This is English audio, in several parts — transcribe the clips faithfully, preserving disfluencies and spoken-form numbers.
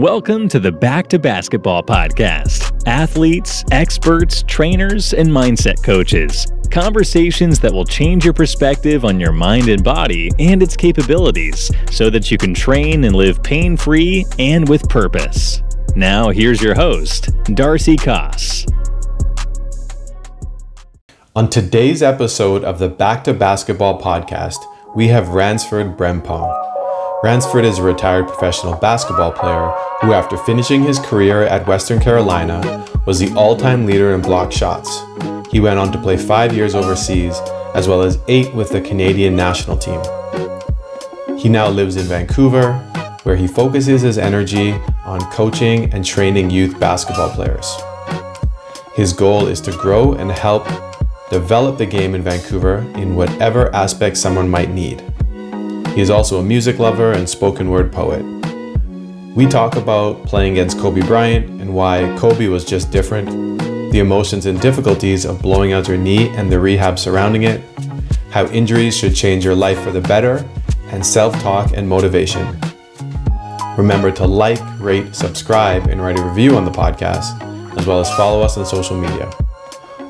Welcome to the Back to Basketball podcast. Athletes, experts, trainers, and mindset coaches. Conversations that will change your perspective on your mind and body and its capabilities so that you can train and live pain-free and with purpose. Now here's your host, Darcy Koss. On today's episode of the Back to Basketball podcast, we have Ransford Brempong. Ransford is a retired professional basketball player who, after finishing his career at Western Carolina, was the all-time leader in block shots. He went on to play five years overseas, as well as eight with the Canadian national team. He now lives in Vancouver, where he focuses his energy on coaching and training youth basketball players. His goal is to grow and help develop the game in Vancouver in whatever aspect someone might need. He is also a music lover and spoken word poet. We talk about playing against Kobe Bryant and why Kobe was just different, the emotions and difficulties of blowing out your knee and the rehab surrounding it, how injuries should change your life for the better, and self-talk and motivation. Remember to like, rate, subscribe, and write a review on the podcast, as well as follow us on social media.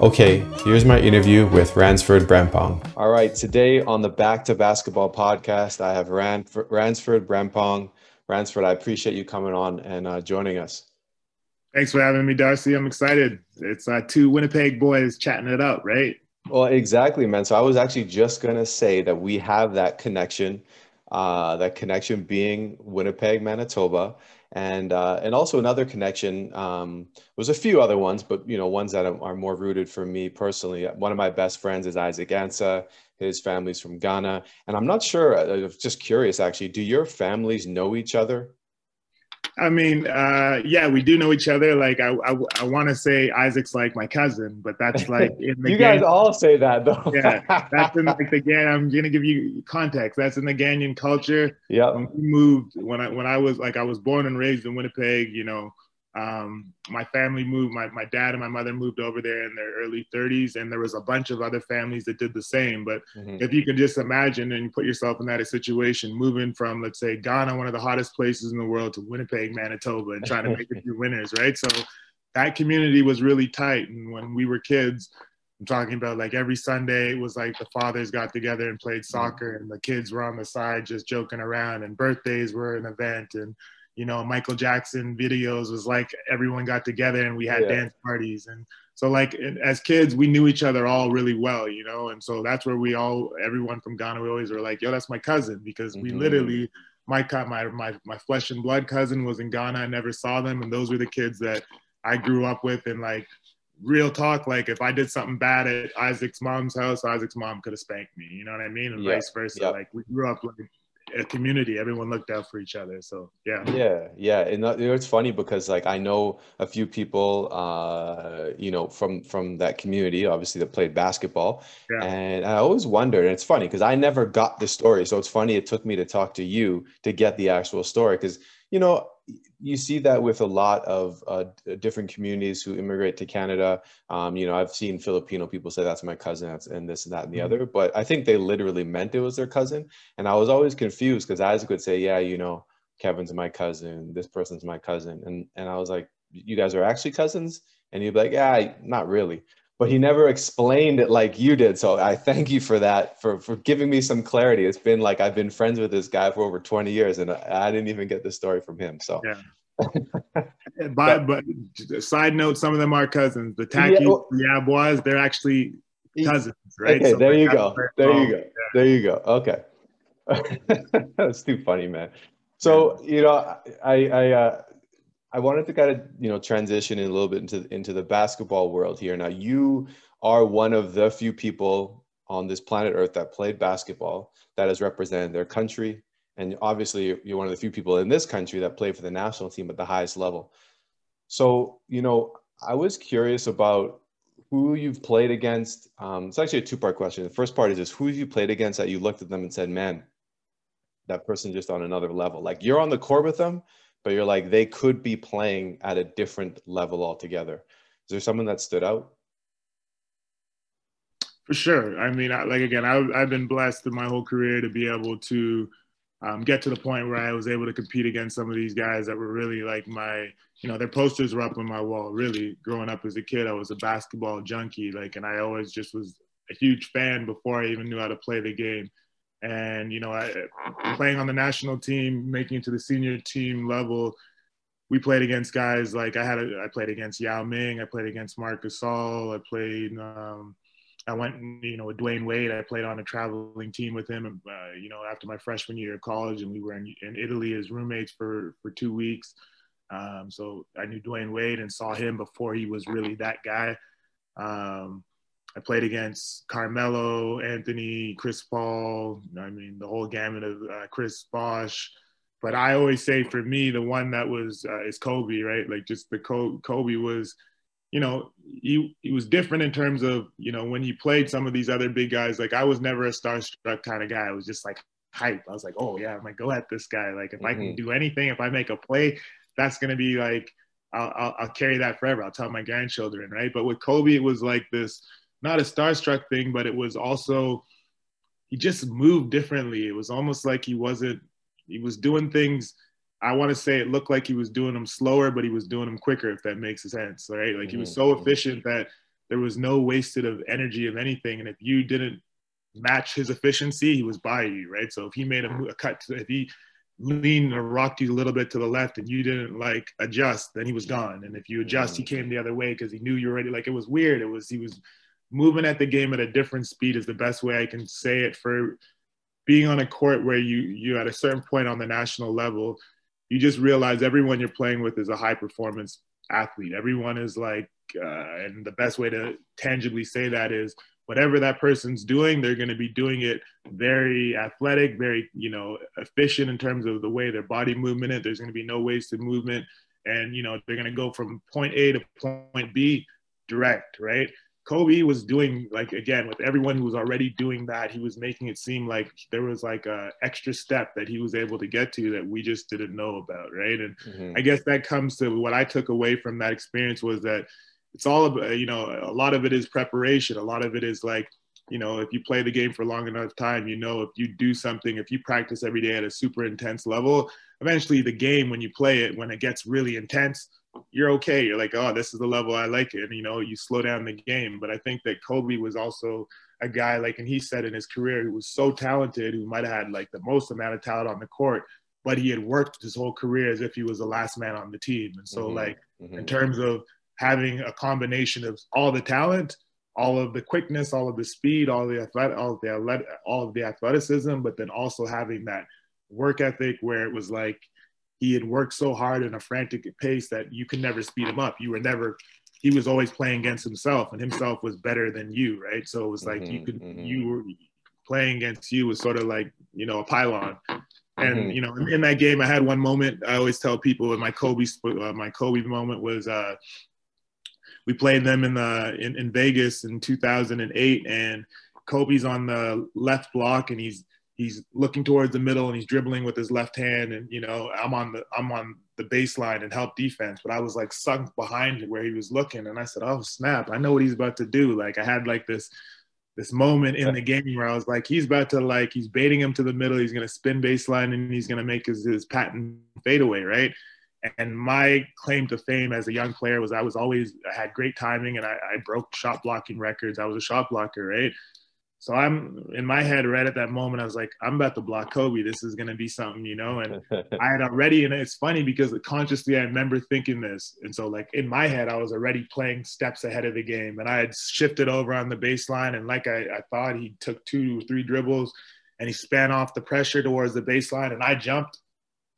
Okay, here's my interview with Ransford Brempong. All right, today on the Back to Basketball podcast, I have Ran- Ransford Brempong. Ransford, I appreciate you coming on and uh, joining us. Thanks for having me, Darcy. I'm excited. It's uh, two Winnipeg boys chatting it up, right? Well, exactly, man. So I was actually just going to say that we have that connection, uh, that connection being Winnipeg, Manitoba. And uh, and also another connection um, was a few other ones, but, you know, ones that are, are more rooted for me personally. One of my best friends is Isaac Ansa. His family's from Ghana. And I'm not sure, I was just curious, actually, do your families know each other? I mean, uh, yeah, we do know each other. Like, I I, I want to say Isaac's like my cousin, but that's like in the You Gan- guys all say that, though. Yeah, that's in like the Gan- I'm going to give you context. That's in the Ghanaian culture. Yeah. When we moved, when I, when I was, like, I was born and raised in Winnipeg, you know, um, my family moved, my, my dad and my mother moved over there in their early thirties, and there was a bunch of other families that did the same. But mm-hmm. if you could just imagine and you put yourself in that situation, moving from, let's say, Ghana, one of the hottest places in the world, to Winnipeg, Manitoba, and trying to make it through winters, right? So that community was really tight. And when we were kids, I'm talking about, like, every Sunday, it was like the fathers got together and played soccer, and the kids were on the side just joking around, and birthdays were an event, and you know, Michael Jackson videos was like everyone got together and we had yeah. dance parties. And so, like, as kids, we knew each other all really well, you know. And so that's where we all, everyone from Ghana, we always were like, yo, that's my cousin, because mm-hmm. we literally, my, my my my flesh and blood cousin was in Ghana. I never saw them. And those were the kids that I grew up with. And, like, real talk, like, if I did something bad at Isaac's mom's house, Isaac's mom could have spanked me, you know what I mean? And yeah. vice versa. Yep. Like, we grew up like a community, everyone looked out for each other. So yeah yeah yeah and it's funny because, like, I know a few people uh you know from from that community, obviously, that played basketball. yeah. And I always wondered, and it's funny because I never got the story, so it's funny it took me to talk to you to get the actual story, because, you know, you see that with a lot of uh, different communities who immigrate to Canada. Um, you know, I've seen Filipino people say, that's my cousin, that's, and this and that and the mm-hmm. other, but I think they literally meant it was their cousin. And I was always confused because Isaac would say, yeah, you know, Kevin's my cousin, this person's my cousin. And, and I was like, you guys are actually cousins? And he'd be like, yeah, not really. But he never explained it like you did. So I thank you for that, for, for giving me some clarity. It's been like, I've been friends with this guy for over twenty years, and I, I didn't even get the story from him. So, yeah. by, but, but side note, some of them are cousins. The Taki, yeah, well, the Abois, they're actually cousins, right? Okay, so there you go. There you go. Yeah. There you go. Okay. That's too funny, man. So, you know, I, I, uh, I wanted to kind of, you know, transition a little bit into, into the basketball world here. Now, you are one of the few people on this planet Earth that played basketball, that has represented their country. And obviously, you're one of the few people in this country that played for the national team at the highest level. So, you know, I was curious about who you've played against. Um, it's actually a two-part question. The first part is just who you played against that you looked at them and said, man, that person just on another level. Like, you're on the court with them, but you're like, they could be playing at a different level altogether. Is there someone that stood out? For sure. I mean, I, like, again, I, I've been blessed in my whole career to be able to um, get to the point where I was able to compete against some of these guys that were really like my, you know, their posters were up on my wall. Really, growing up as a kid, I was a basketball junkie, like, and I always just was a huge fan before I even knew how to play the game. And, you know, I, playing on the national team, making it to the senior team level, we played against guys like I had, a, I played against Yao Ming, I played against Marc Gasol, I played, um, I went, you know, with Dwayne Wade, I played on a traveling team with him, uh, you know, after my freshman year of college, and we were in, in Italy as roommates for, for two weeks. Um, so I knew Dwayne Wade and saw him before he was really that guy. Um, I played against Carmelo, Anthony, Chris Paul, I mean, the whole gamut of uh, Chris Bosh. But I always say, for me, the one that was uh, is Kobe, right? Like, just the Co- Kobe was, you know, he, he was different in terms of, you know, when he played some of these other big guys, like, I was never a starstruck kind of guy. I was just, like, hype. I was like, oh, yeah, I'm going to go at this guy. Like, if mm-hmm. I can do anything, if I make a play, that's going to be, like, I'll, I'll, I'll carry that forever. I'll tell my grandchildren, right? But with Kobe, it was like this – not a starstruck thing, but it was also, he just moved differently. It was almost like he wasn't, he was doing things, I want to say it looked like he was doing them slower, but he was doing them quicker, if that makes sense, right? Like, he was so efficient that there was no wasted of energy of anything. And if you didn't match his efficiency, he was by you, right? So if he made a, a cut, if he leaned or rocked you a little bit to the left and you didn't like adjust, then he was gone. And if you adjust, he came the other way because he knew you already, like, it was weird. It was, he was moving at the game at a different speed is the best way I can say it, for being on a court where you, you at a certain point on the national level, you just realize everyone you're playing with is a high performance athlete. Everyone is like, uh, and the best way to tangibly say that is whatever that person's doing, they're going to be doing it very athletic, very, you know, efficient in terms of the way their body movement is. There's going to be no wasted movement. And, you know, they're going to go from point A to point B direct, right? Kobe was doing, like, again, with everyone who was already doing that, he was making it seem like there was like a extra step that he was able to get to that we just didn't know about, right? And mm-hmm. I guess that comes to what I took away from that experience was that it's all about, you know, a lot of it is preparation. A lot of it is like, you know, if you play the game for long enough time, you know, if you do something, if you practice every day at a super intense level, eventually the game, when you play it, when it gets really intense, you're okay. You're like, oh, this is the level I like it. And, you know, you slow down the game. But I think that Kobe was also a guy, like, and he said in his career, who was so talented, who might have had like the most amount of talent on the court, but he had worked his whole career as if he was the last man on the team. And so mm-hmm. like, mm-hmm. in terms of having a combination of all the talent, all of the quickness, all of the speed, all the athletic, all of the all of the athleticism, but then also having that work ethic where it was like, he had worked so hard in a frantic pace that you could never speed him up. You were never, he was always playing against himself, and himself was better than you, right? So it was like mm-hmm, you could, mm-hmm. you were playing against you was sort of like, you know, a pylon. And, mm-hmm. you know, in, in that game, I had one moment, I always tell people, my Kobe, uh, my Kobe moment was, uh, we played them in, the, in, in Vegas in two thousand eight, and Kobe's on the left block, and he's, He's looking towards the middle and he's dribbling with his left hand. And, you know, I'm on the I'm on the baseline and help defense, but I was like sunk behind where he was looking. And I said, oh, snap, I know what he's about to do. Like, I had like this this moment in the game where I was like, he's about to like, he's baiting him to the middle. He's going to spin baseline and he's going to make his, his patent fadeaway, right? And my claim to fame as a young player was I was always, I had great timing and I, I broke shot blocking records. I was a shot blocker, right? So I'm in my head right at that moment, I was like, I'm about to block Kobe. This is going to be something, you know, and I had already, and it's funny because consciously I remember thinking this. And so like in my head, I was already playing steps ahead of the game and I had shifted over on the baseline. And like, I, I thought he took two or three dribbles and he span off the pressure towards the baseline. And I jumped.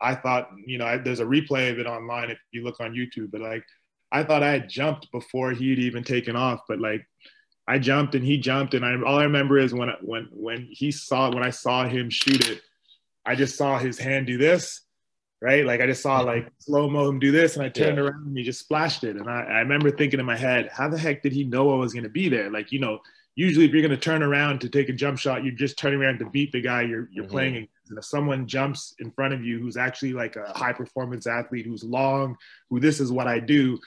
I thought, you know, I, there's a replay of it online if you look on YouTube, but like, I thought I had jumped before he'd even taken off, but like, I jumped and he jumped, and I, all I remember is when when when he saw when I saw him shoot it, I just saw his hand do this, right? Like I just saw like slow mo him do this, and I turned yeah. around and he just splashed it. And I, I remember thinking in my head, how the heck did he know I was going to be there? Like, you know, usually if you're going to turn around to take a jump shot, you're just turning around to beat the guy you're you're mm-hmm. playing against. And if someone jumps in front of you who's actually like a high performance athlete who's long, who this is what I do.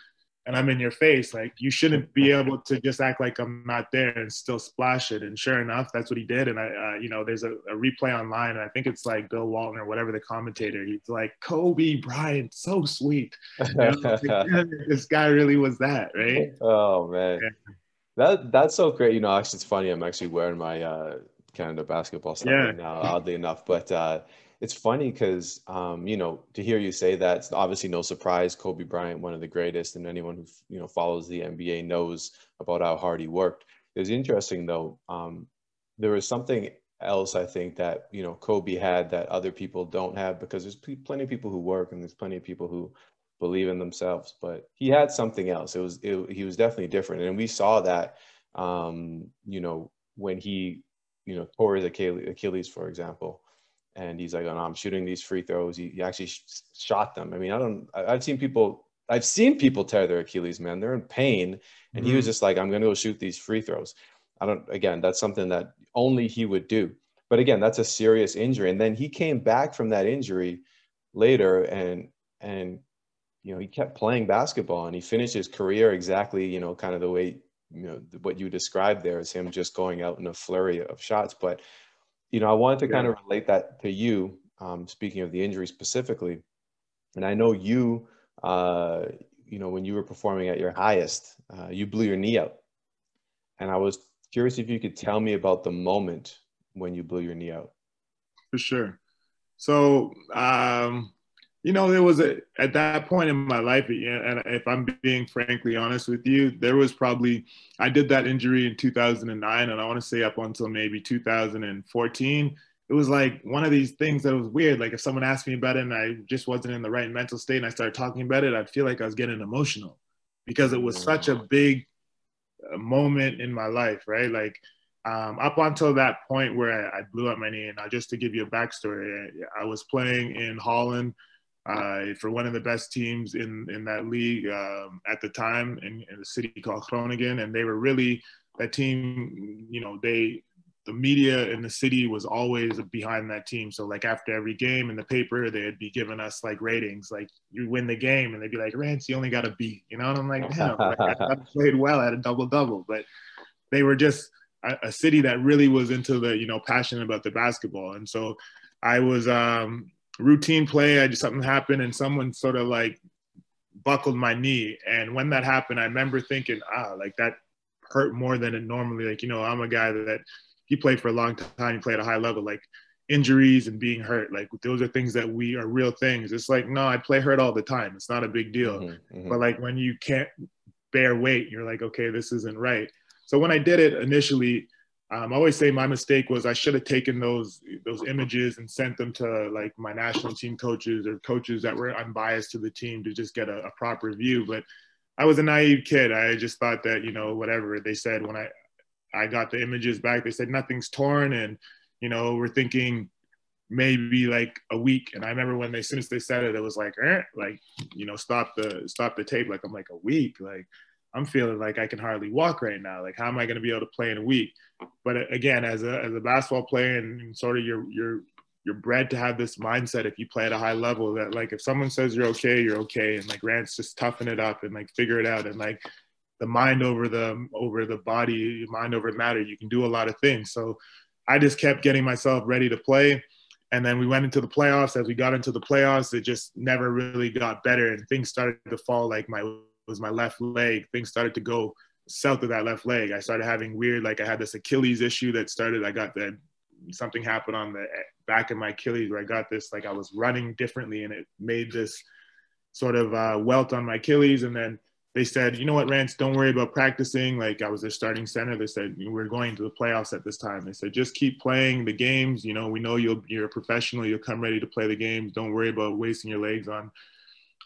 and I'm in your face, like, you shouldn't be able to just act like I'm not there and still splash it. And sure enough, that's what he did. And I, uh, you know, there's a, a replay online, and I think it's like Bill Walton or whatever the commentator, he's like, Kobe Bryant, so sweet. You know, like, yeah, this guy really was that, right? Oh man, yeah. that that's so great. You know, actually, it's funny. I'm actually wearing my uh, Canada basketball stuff yeah. right now, oddly enough, but. Uh, It's funny because, um, you know, to hear you say that, it's obviously no surprise. Kobe Bryant, one of the greatest, and anyone who, you know, follows the N B A knows about how hard he worked. It was interesting, though. Um, there was something else, I think, that, you know, Kobe had that other people don't have, because there's pl- plenty of people who work and there's plenty of people who believe in themselves. But he had something else. It was it, he was definitely different. And we saw that, um, you know, when he, you know, tore his Achilles, for example. And he's like, oh, no, I'm shooting these free throws. He, he actually sh- shot them. I mean, I don't, I, I've seen people, I've seen people tear their Achilles, man. They're in pain. And mm-hmm. he was just like, I'm going to go shoot these free throws. I don't, again, that's something that only he would do. But again, that's a serious injury. And then he came back from that injury later and, and, you know, he kept playing basketball and he finished his career exactly, you know, kind of the way, you know, what you described there is him just going out in a flurry of shots. But you know, I wanted to kind of relate that to you, um, speaking of the injury specifically. And I know you, uh, you know, when you were performing at your highest, uh, you blew your knee out. And I was curious if you could tell me about the moment when you blew your knee out. For sure. So, um, you know, there was a, at that point in my life, and if I'm being frankly honest with you, there was probably, I did that injury in two thousand nine, and I want to say up until maybe two thousand fourteen, it was like one of these things that was weird. Like if someone asked me about it and I just wasn't in the right mental state and I started talking about it, I feel like I was getting emotional because it was such a big moment in my life, right? Like um, up until that point where I, I blew up my knee, and just to give you a backstory, I, I was playing in Holland, Uh, for one of the best teams in, in that league um, at the time in, in a city called Groningen. And they were really, that team, you know, they, the media in the city was always behind that team. So like after every game in the paper, they'd be giving us like ratings, like you win the game and they'd be like, Rance, you only got a B, you know? And I'm like, damn, like, I played well, I had a double-double. But they were just a, a city that really was into the, you know, passionate about the basketball. And so I was, um, routine play, I just something happened and someone sort of like buckled my knee. And when that happened, I remember thinking, ah, like that hurt more than it normally, like, you know, I'm a guy that he played for a long time, he played at a high level, like injuries and being hurt, like those are things that we are real things. It's like, no, I play hurt all the time. It's not a big deal. Mm-hmm, mm-hmm. But like when you can't bear weight, you're like, okay, this isn't right. So when I did it initially, Um, I always say my mistake was I should have taken those those images and sent them to like my national team coaches or coaches that were unbiased to the team to just get a, a proper view. But I was a naive kid. I just thought that, you know, whatever they said when I, I got the images back, they said nothing's torn. And, you know, we're thinking maybe like a week. And I remember when they, as soon as they said it, it was like, eh, like, you know, stop the, stop the tape. Like, I'm like a week, like. I'm feeling like I can hardly walk right now. Like, how am I going to be able to play in a week? But again, as a as a basketball player and, and sort of you're, you're, you're bred to have this mindset if you play at a high level that, like, if someone says you're okay, you're okay. And, like, Rance, just toughen it up and, like, figure it out. And, like, the mind over the over the body, mind over matter, you can do a lot of things. So I just kept getting myself ready to play. And then we went into the playoffs. As we got into the playoffs, it just never really got better. And things started to fall like my was my left leg. Things started to go south of that left leg. I started having weird, like I had this Achilles issue that started, I got that something happened on the back of my Achilles where I got this, like I was running differently and it made this sort of uh, welt on my Achilles. And then they said, you know what, Rance, don't worry about practicing. Like I was their starting center. They said, we're going to the playoffs at this time. They said, just keep playing the games. You know, we know you'll, you're a professional. You'll come ready to play the games. Don't worry about wasting your legs on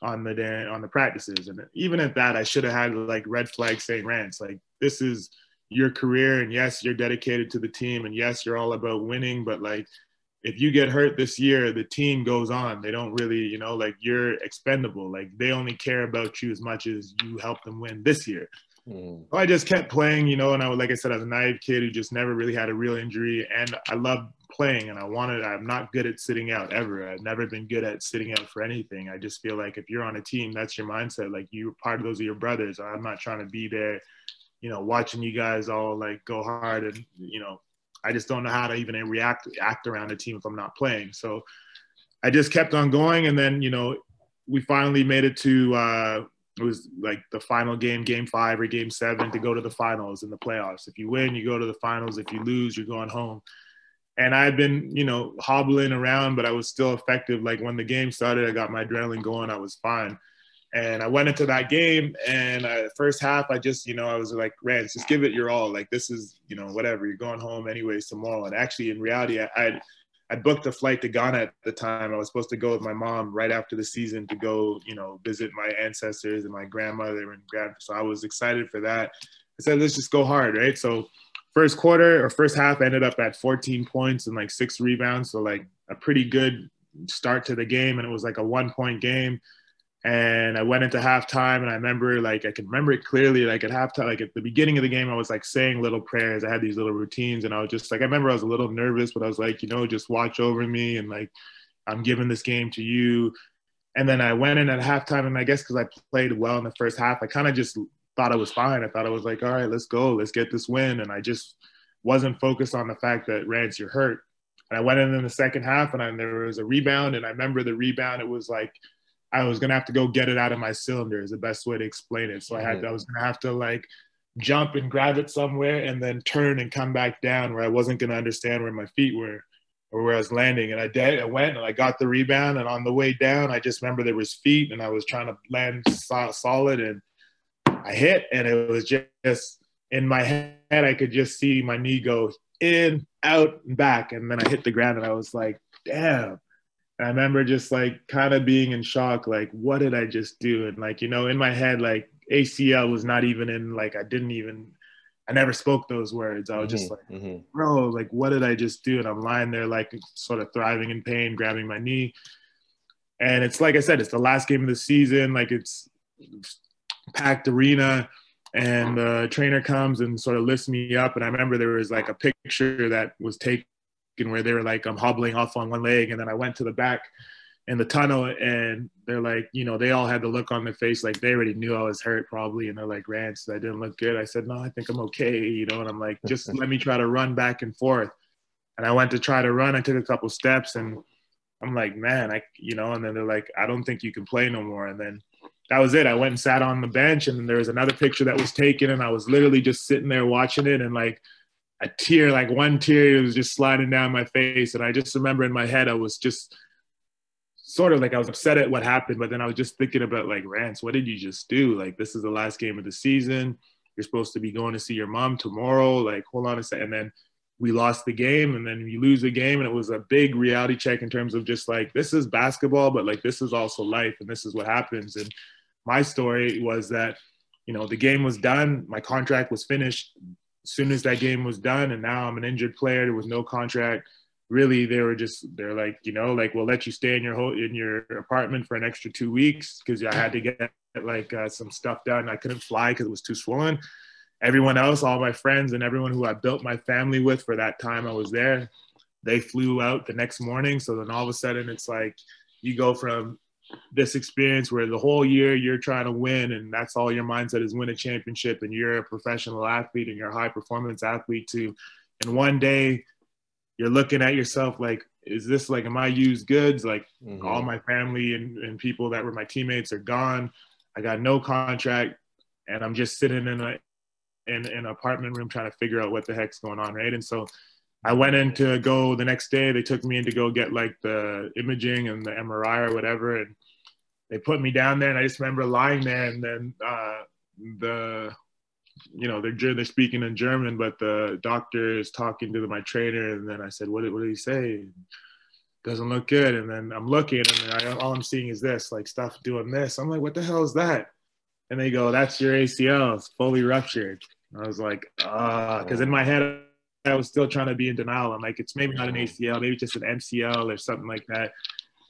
on the day, on the practices. And even at that, I should have had like red flags saying, Rance, like this is your career. And yes, you're dedicated to the team. And yes, you're all about winning. But like, if you get hurt this year, the team goes on. They don't really, you know, like you're expendable. Like they only care about you as much as you help them win this year. Mm. I just kept playing, you know, and I was, like I said, I was a naive kid who just never really had a real injury, and I loved playing, and I wanted, I'm not good at sitting out ever. I've never been good at sitting out for anything. I just feel like if you're on a team, that's your mindset. Like, you're part of those are your brothers. I'm not trying to be there, you know, watching you guys all, like, go hard, and, you know, I just don't know how to even react, act around a team if I'm not playing. So I just kept on going, and then, you know, we finally made it to, uh, it was like the final game, game five or game seven, to go to the finals in the playoffs. If you win, you go to the finals. If you lose, you're going home. And I had been, you know, hobbling around, but I was still effective. Like, when the game started, I got my adrenaline going. I was fine. And I went into that game, and I, the first half, I just, you know, I was like, Rance, just give it your all. Like, this is, you know, whatever. You're going home anyways tomorrow. And actually, in reality, I I'd, I booked a flight to Ghana at the time. I was supposed to go with my mom right after the season to go, you know, visit my ancestors and my grandmother and grandpa. So I was excited for that. I said, let's just go hard, right? So first quarter or first half, I ended up at fourteen points and like six rebounds. So like a pretty good start to the game. And it was like a one point game. And I went into halftime, and I remember, like, I can remember it clearly, like, at halftime, like, at the beginning of the game, I was, like, saying little prayers. I had these little routines, and I was just, like, I remember I was a little nervous, but I was, like, you know, just watch over me, and, like, I'm giving this game to you. And then I went in at halftime, and I guess because I played well in the first half, I kind of just thought I was fine. I thought I was, like, all right, let's go. Let's get this win. And I just wasn't focused on the fact that, Rance, you're hurt. And I went in in the second half, and I, there was a rebound, and I remember the rebound. It was, like, I was going to have to go get it out of my cylinder is the best way to explain it. So I had to, I was going to have to like jump and grab it somewhere and then turn and come back down where I wasn't going to understand where my feet were or where I was landing. And I did, I went and I got the rebound, and on the way down, I just remember there was feet, and I was trying to land so- solid and I hit, and it was just in my head. I could just see my knee go in, out, and back. And then I hit the ground, and I was like, damn. I remember just like kind of being in shock, like, what did I just do? And like, you know, in my head, like A C L was not even in, like, I didn't even, I never spoke those words. I was mm-hmm, just like, mm-hmm. bro, like, what did I just do? And I'm lying there, like, sort of thriving in pain, grabbing my knee. And it's, like I said, it's the last game of the season. Like, it's packed arena, and the trainer comes and sort of lifts me up. And I remember there was like a picture that was taken where they were like, I'm hobbling off on one leg, and then I went to the back in the tunnel, and they're like, you know, they all had the look on their face like they already knew I was hurt probably, and they're like, Rance, I didn't look good. I said, no, I think I'm okay, you know, and I'm like, just let me try to run back and forth. And I went to try to run, I took a couple steps, and I'm like, man, I, you know, and then they're like, I don't think you can play no more. And then that was it. I went and sat on the bench, and then there was another picture that was taken, and I was literally just sitting there watching it, and like a tear, like one tear was just sliding down my face. And I just remember in my head, I was just sort of like, I was upset at what happened, but then I was just thinking about like, Rance, what did you just do? Like, this is the last game of the season. You're supposed to be going to see your mom tomorrow. Like, hold on a second. And then we lost the game, and then you lose the game. And it was a big reality check in terms of just like, this is basketball, but like, this is also life, and this is what happens. And my story was that, you know, the game was done. My contract was finished as soon as that game was done, and now I'm an injured player. There was no contract. Really, they were just, they're like, you know, like, we'll let you stay in your ho- in your apartment for an extra two weeks because I had to get like uh, some stuff done. I couldn't fly because it was too swollen. Everyone else, all my friends and everyone who I built my family with for that time I was there, they flew out the next morning. So then all of a sudden it's like you go from this experience where the whole year you're trying to win, and that's all your mindset is, win a championship, and you're a professional athlete and you're a high performance athlete too. And one day you're looking at yourself like, is this like, am I used goods? Like mm-hmm. all my family and, and people that were my teammates are gone. I got no contract, and I'm just sitting in a in, in an apartment room trying to figure out what the heck's going on, right? And so I went in to go the next day. They took me in to go get like the imaging and the M R I or whatever. And they put me down there, and I just remember lying there. And then uh, the, you know, they're, they're speaking in German, but the doctor is talking to my trainer. And then I said, what did, what did he say? Doesn't look good. And then I'm looking, and I, all I'm seeing is this, like stuff doing this. I'm like, what the hell is that? And they go, that's your A C L. It's fully ruptured. And I was like, ah, because in my head, I was still trying to be in denial. I'm like, it's maybe not an A C L, maybe just an M C L or something like that.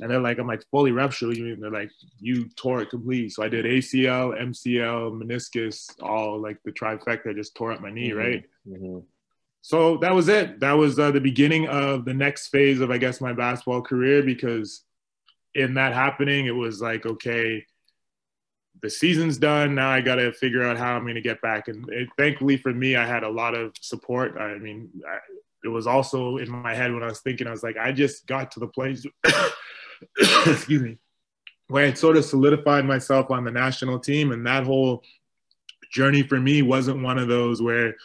And they're like, I'm like, fully rep shoe. You mean? They're like, you tore it completely. So I did A C L, M C L, meniscus, all like the trifecta. I just tore up my knee, mm-hmm. right? Mm-hmm. So that was it. That was uh, the beginning of the next phase of, I guess, my basketball career, because in that happening, it was like, okay, the season's done. Now I got to figure out how I'm going to get back. And it, thankfully for me, I had a lot of support. I mean, I, it was also in my head when I was thinking, I was like, I just got to the place excuse me, where I had sort of solidified myself on the national team. And that whole journey for me wasn't one of those where,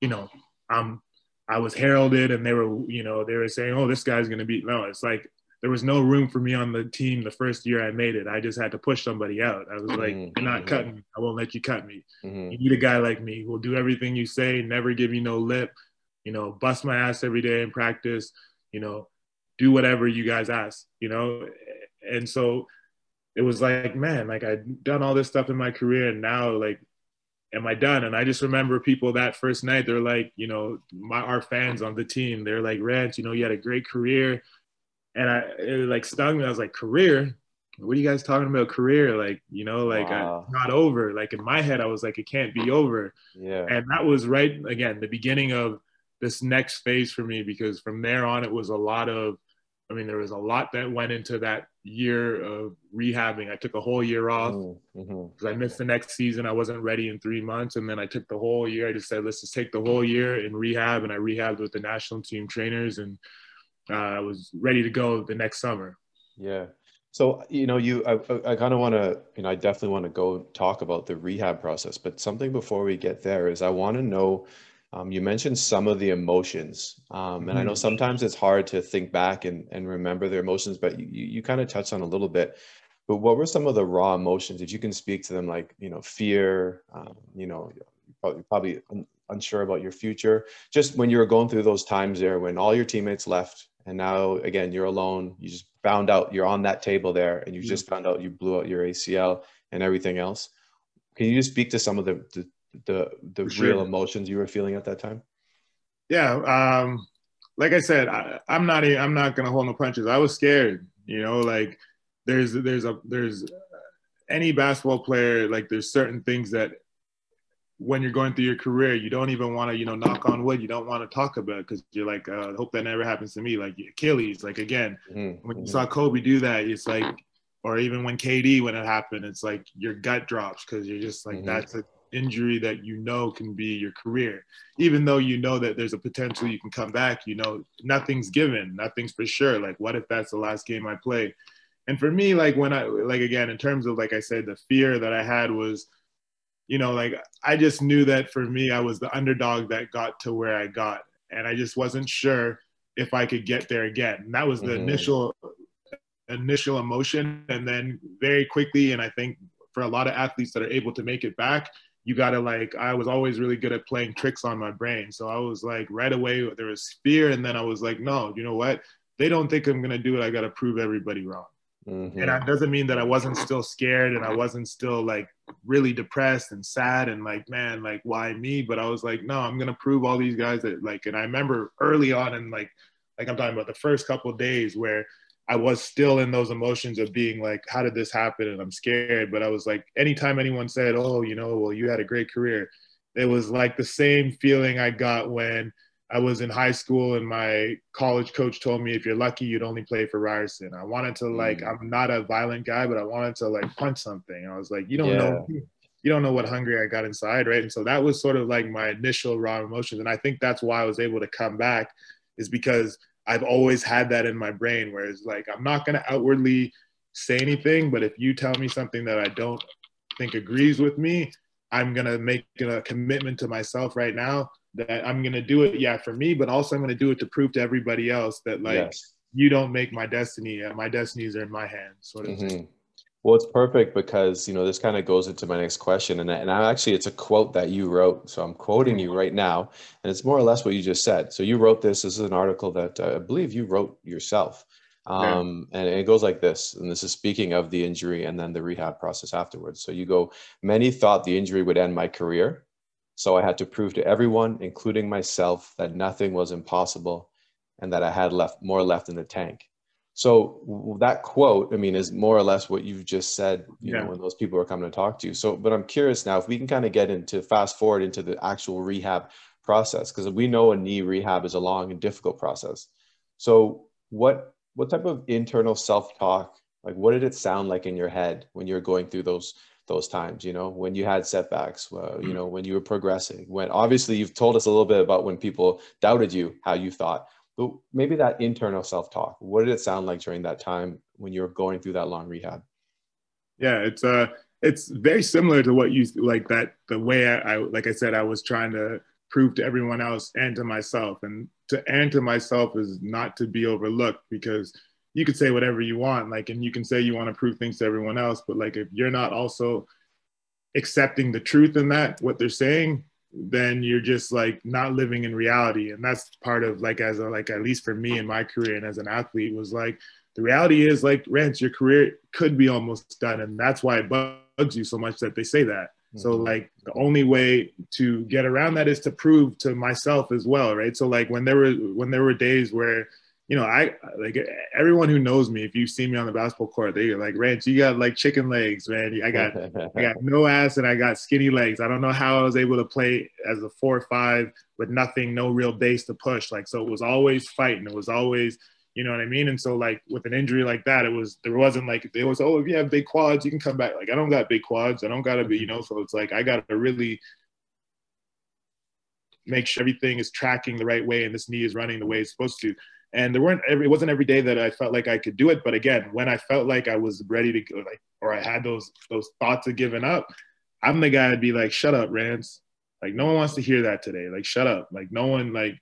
you know, Um, I was heralded and they were, you know, they were saying, oh, this guy's going to be, no, it's like, there was no room for me on the team the first year I made it. I just had to push somebody out. I was like, mm-hmm. you're not cutting me. I won't let you cut me. Mm-hmm. You need a guy like me who will do everything you say, never give you no lip, you know, bust my ass every day in practice, you know, do whatever you guys ask, you know? And so it was like, man, like I'd done all this stuff in my career and now like, am I done? And I just remember people that first night, they're like, you know, my, our fans on the team, they're like, Rance, you know, you had a great career. And I, it like stung me. I was like, career? What are you guys talking about career? Like, you know, like wow. I, not over. Like in my head, I was like, it can't be over. Yeah. And that was right, again, the beginning of this next phase for me, because from there on, it was a lot of, I mean, there was a lot that went into that year of rehabbing. I took a whole year off because mm-hmm. I missed the next season. I wasn't ready in three months. And then I took the whole year. I just said, let's just take the whole year and rehab. And I rehabbed with the national team trainers and uh, I was ready to go the next summer. Yeah. So, you know, you, I, I kind of want to, you know, I definitely want to go talk about the rehab process, but something before we get there is I want to know, Um, you mentioned some of the emotions, um, and I know sometimes it's hard to think back and, and remember their emotions, but you, you kind of touched on a little bit. But what were some of the raw emotions, if you can speak to them, like, you know, fear, um, you know, probably, probably un- unsure about your future, just when you were going through those times there when all your teammates left and now, again, you're alone, you just found out you're on that table there and you just found out you blew out your A C L and everything else. Can you just speak to some of the, the the the sure. real emotions you were feeling at that time? Yeah, um like I said, I, I'm not a, I'm not gonna hold no punches. I was scared, you know, like there's there's a there's any basketball player, like there's certain things that when you're going through your career you don't even want to, you know, knock on wood, you don't want to talk about, because you're like, I uh, hope that never happens to me, like Achilles, like again mm-hmm. when you saw Kobe do that, it's like, or even when K D, when it happened, it's like your gut drops because you're just like mm-hmm. that's a injury that you know can be your career, even though you know that there's a potential you can come back. You know, nothing's given, nothing's for sure. Like, what if that's the last game I play? And for me, like when I, like again, in terms of, like I said, the fear that I had was, you know, like I just knew that for me, I was the underdog that got to where I got, and I just wasn't sure if I could get there again. And that was the mm-hmm. initial initial emotion, and then very quickly, and I think for a lot of athletes that are able to make it back, you gotta like, I was always really good at playing tricks on my brain. So I was like, right away, there was fear. And then I was like, no, you know what? They don't think I'm gonna do it. I gotta prove everybody wrong. Mm-hmm. And that doesn't mean that I wasn't still scared and I wasn't still like really depressed and sad and like, man, like why me? But I was like, no, I'm gonna prove all these guys that like, and I remember early on and like, like I'm talking about the first couple of days where I was still in those emotions of being like, how did this happen? And I'm scared. But I was like, anytime anyone said, oh, you know, well, you had a great career, it was like the same feeling I got when I was in high school and my college coach told me, if you're lucky, you'd only play for Ryerson. I wanted to like, mm. I'm not a violent guy, but I wanted to like punch something. I was like, you don't yeah. know, you don't know what hungry I got inside. Right. And so that was sort of like my initial raw emotions. And I think that's why I was able to come back, is because I've always had that in my brain, where it's like, I'm not going to outwardly say anything, but if you tell me something that I don't think agrees with me, I'm going to make a commitment to myself right now that I'm going to do it, yeah, for me, but also I'm going to do it to prove to everybody else that, like, yes. you don't make my destiny. My destinies are in my hands, sort of mm-hmm. thing. Well, it's perfect because, you know, this kind of goes into my next question. And, and I actually, it's a quote that you wrote. So I'm quoting you right now. And it's more or less what you just said. So you wrote this. This is an article that I believe you wrote yourself. Um, yeah. And it goes like this. And this is speaking of the injury and then the rehab process afterwards. So you go, many thought the injury would end my career. So I had to prove to everyone, including myself, that nothing was impossible and that I had left more left in the tank. So that quote, I mean, is more or less what you've just said, you yeah. know, when those people are coming to talk to you. So, but I'm curious now if we can kind of get into fast forward into the actual rehab process, because we know a knee rehab is a long and difficult process. So what, what type of internal self-talk, like what did it sound like in your head when you're going through those, those times, you know, when you had setbacks, uh, you know, when you were progressing, when obviously you've told us a little bit about when people doubted you, how you thought, but maybe that internal self-talk, what did it sound like during that time when you were going through that long rehab? Yeah, it's uh, it's very similar to what you, like that, the way I, I, like I said, I was trying to prove to everyone else and to myself, and to, and to myself is not to be overlooked, because you could say whatever you want, like, and you can say you want to prove things to everyone else, but like, if you're not also accepting the truth in that, what they're saying, then you're just like not living in reality. And that's part of like, as a, like, at least for me in my career and as an athlete, was like, the reality is like, Rance, your career could be almost done. And that's why it bugs you so much that they say that. Mm-hmm. So like, the only way to get around that is to prove to myself as well, right? So like, when there were, when there were days where, you know, I, like, everyone who knows me, if you see me on the basketball court, they're like, Rance, you got like chicken legs, man. I got, I got no ass and I got skinny legs. I don't know how I was able to play as a four or five with nothing, no real base to push. Like, so it was always fighting. It was always, you know what I mean? And so like with an injury like that, it was, there wasn't like, it was, oh, if you have big quads, you can come back. Like, I don't got big quads. I don't got to be, you know, so it's like, I got to really make sure everything is tracking the right way and this knee is running the way it's supposed to. And there weren't every, it wasn't every day that I felt like I could do it. But again, when I felt like I was ready to go, like, or I had those those thoughts of giving up, I'm the guy to be like, shut up, Rance. Like, no one wants to hear that today. Like, shut up. Like, no one, like,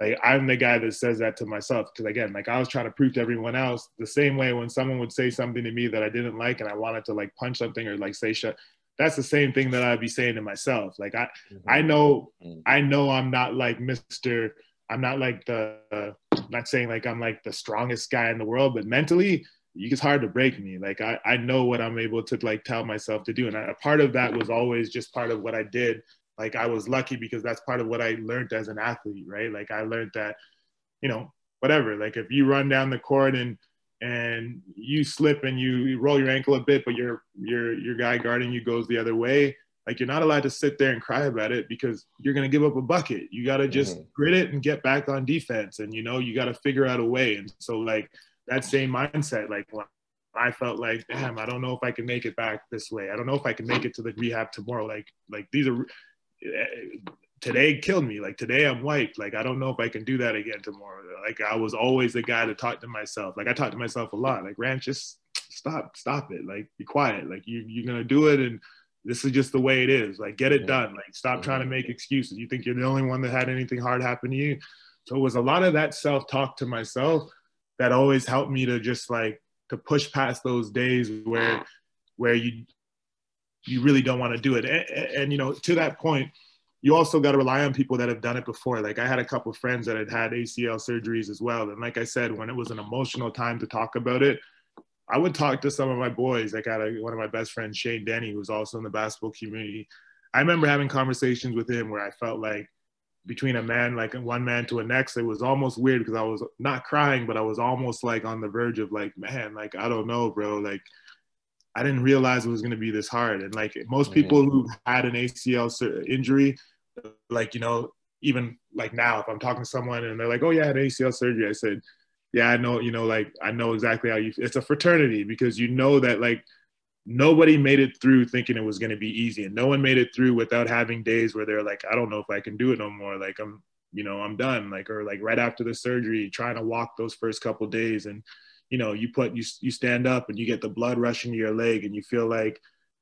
like I'm the guy that says that to myself. Because again, like, I was trying to prove to everyone else the same way when someone would say something to me that I didn't like and I wanted to like punch something or like say shut. That's the same thing that I'd be saying to myself. Like, I, mm-hmm. I know, I know I'm not like Mister I'm not like the, I'm not saying like I'm like the strongest guy in the world, but mentally, it's hard to break me. Like I, I know what I'm able to like tell myself to do. And I, a part of that was always just part of what I did. Like I was lucky because that's part of what I learned as an athlete, right? Like I learned that, you know, whatever, like if you run down the court and and you slip and you, you roll your ankle a bit, but your, your, your guy guarding you goes the other way, like, you're not allowed to sit there and cry about it because you're going to give up a bucket. You got to just mm-hmm. grit it and get back on defense. And, you know, you got to figure out a way. And so, like, that same mindset, like, when I felt like, damn, I don't know if I can make it back this way. I don't know if I can make it to the rehab tomorrow. Like, like these are – today killed me. Like, today I'm wiped. Like, I don't know if I can do that again tomorrow. Like, I was always the guy to talk to myself. Like, I talked to myself a lot. Like, Rance, just stop. Stop it. Like, be quiet. Like, you, you're going to do it and – this is just the way it is. Like, get it done. Like, stop trying to make excuses. You think you're the only one that had anything hard happen to you. So it was a lot of that self-talk to myself that always helped me to just like, to push past those days where, where you, you really don't want to do it. And, and, you know, to that point, you also got to rely on people that have done it before. Like I had a couple of friends that had had A C L surgeries as well. And like I said, when it was an emotional time to talk about it, I would talk to some of my boys. Like I got a, one of my best friends, Shane Denny, who's also in the basketball community. I remember having conversations with him where I felt like between a man, like one man to a next, it was almost weird because I was not crying, but I was almost like on the verge of like, man, like, I don't know, bro. Like, I didn't realize it was going to be this hard. And like most mm-hmm. people who had an A C L injury, like, you know, even like now, if I'm talking to someone and they're like, oh yeah, I had A C L surgery. I said, yeah, I know, you know, like, I know exactly how you, it's a fraternity because you know that, like, nobody made it through thinking it was going to be easy. And no one made it through without having days where they're like, I don't know if I can do it no more. Like, I'm, you know, I'm done. Like, or like right after the surgery, trying to walk those first couple of days. And, you know, you put, you, you stand up and you get the blood rushing to your leg and you feel like,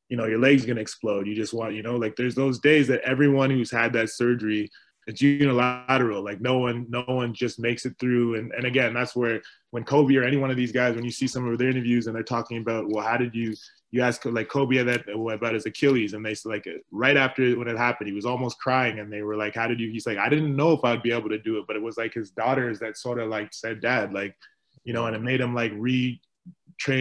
you know, your leg's going to explode. You just want, you know, like, there's those days that everyone who's had that surgery, it's unilateral. Like no one, no one just makes it through. And, and again, that's where when Kobe or any one of these guys, when you see some of their interviews and they're talking about, well, how did you, you ask like Kobe had that about his Achilles. And they said like, right after when it happened, he was almost crying. And they were like, how did you, he's like, I didn't know if I'd be able to do it, but it was like his daughters that sort of like said, dad, like, you know, and it made him like retrain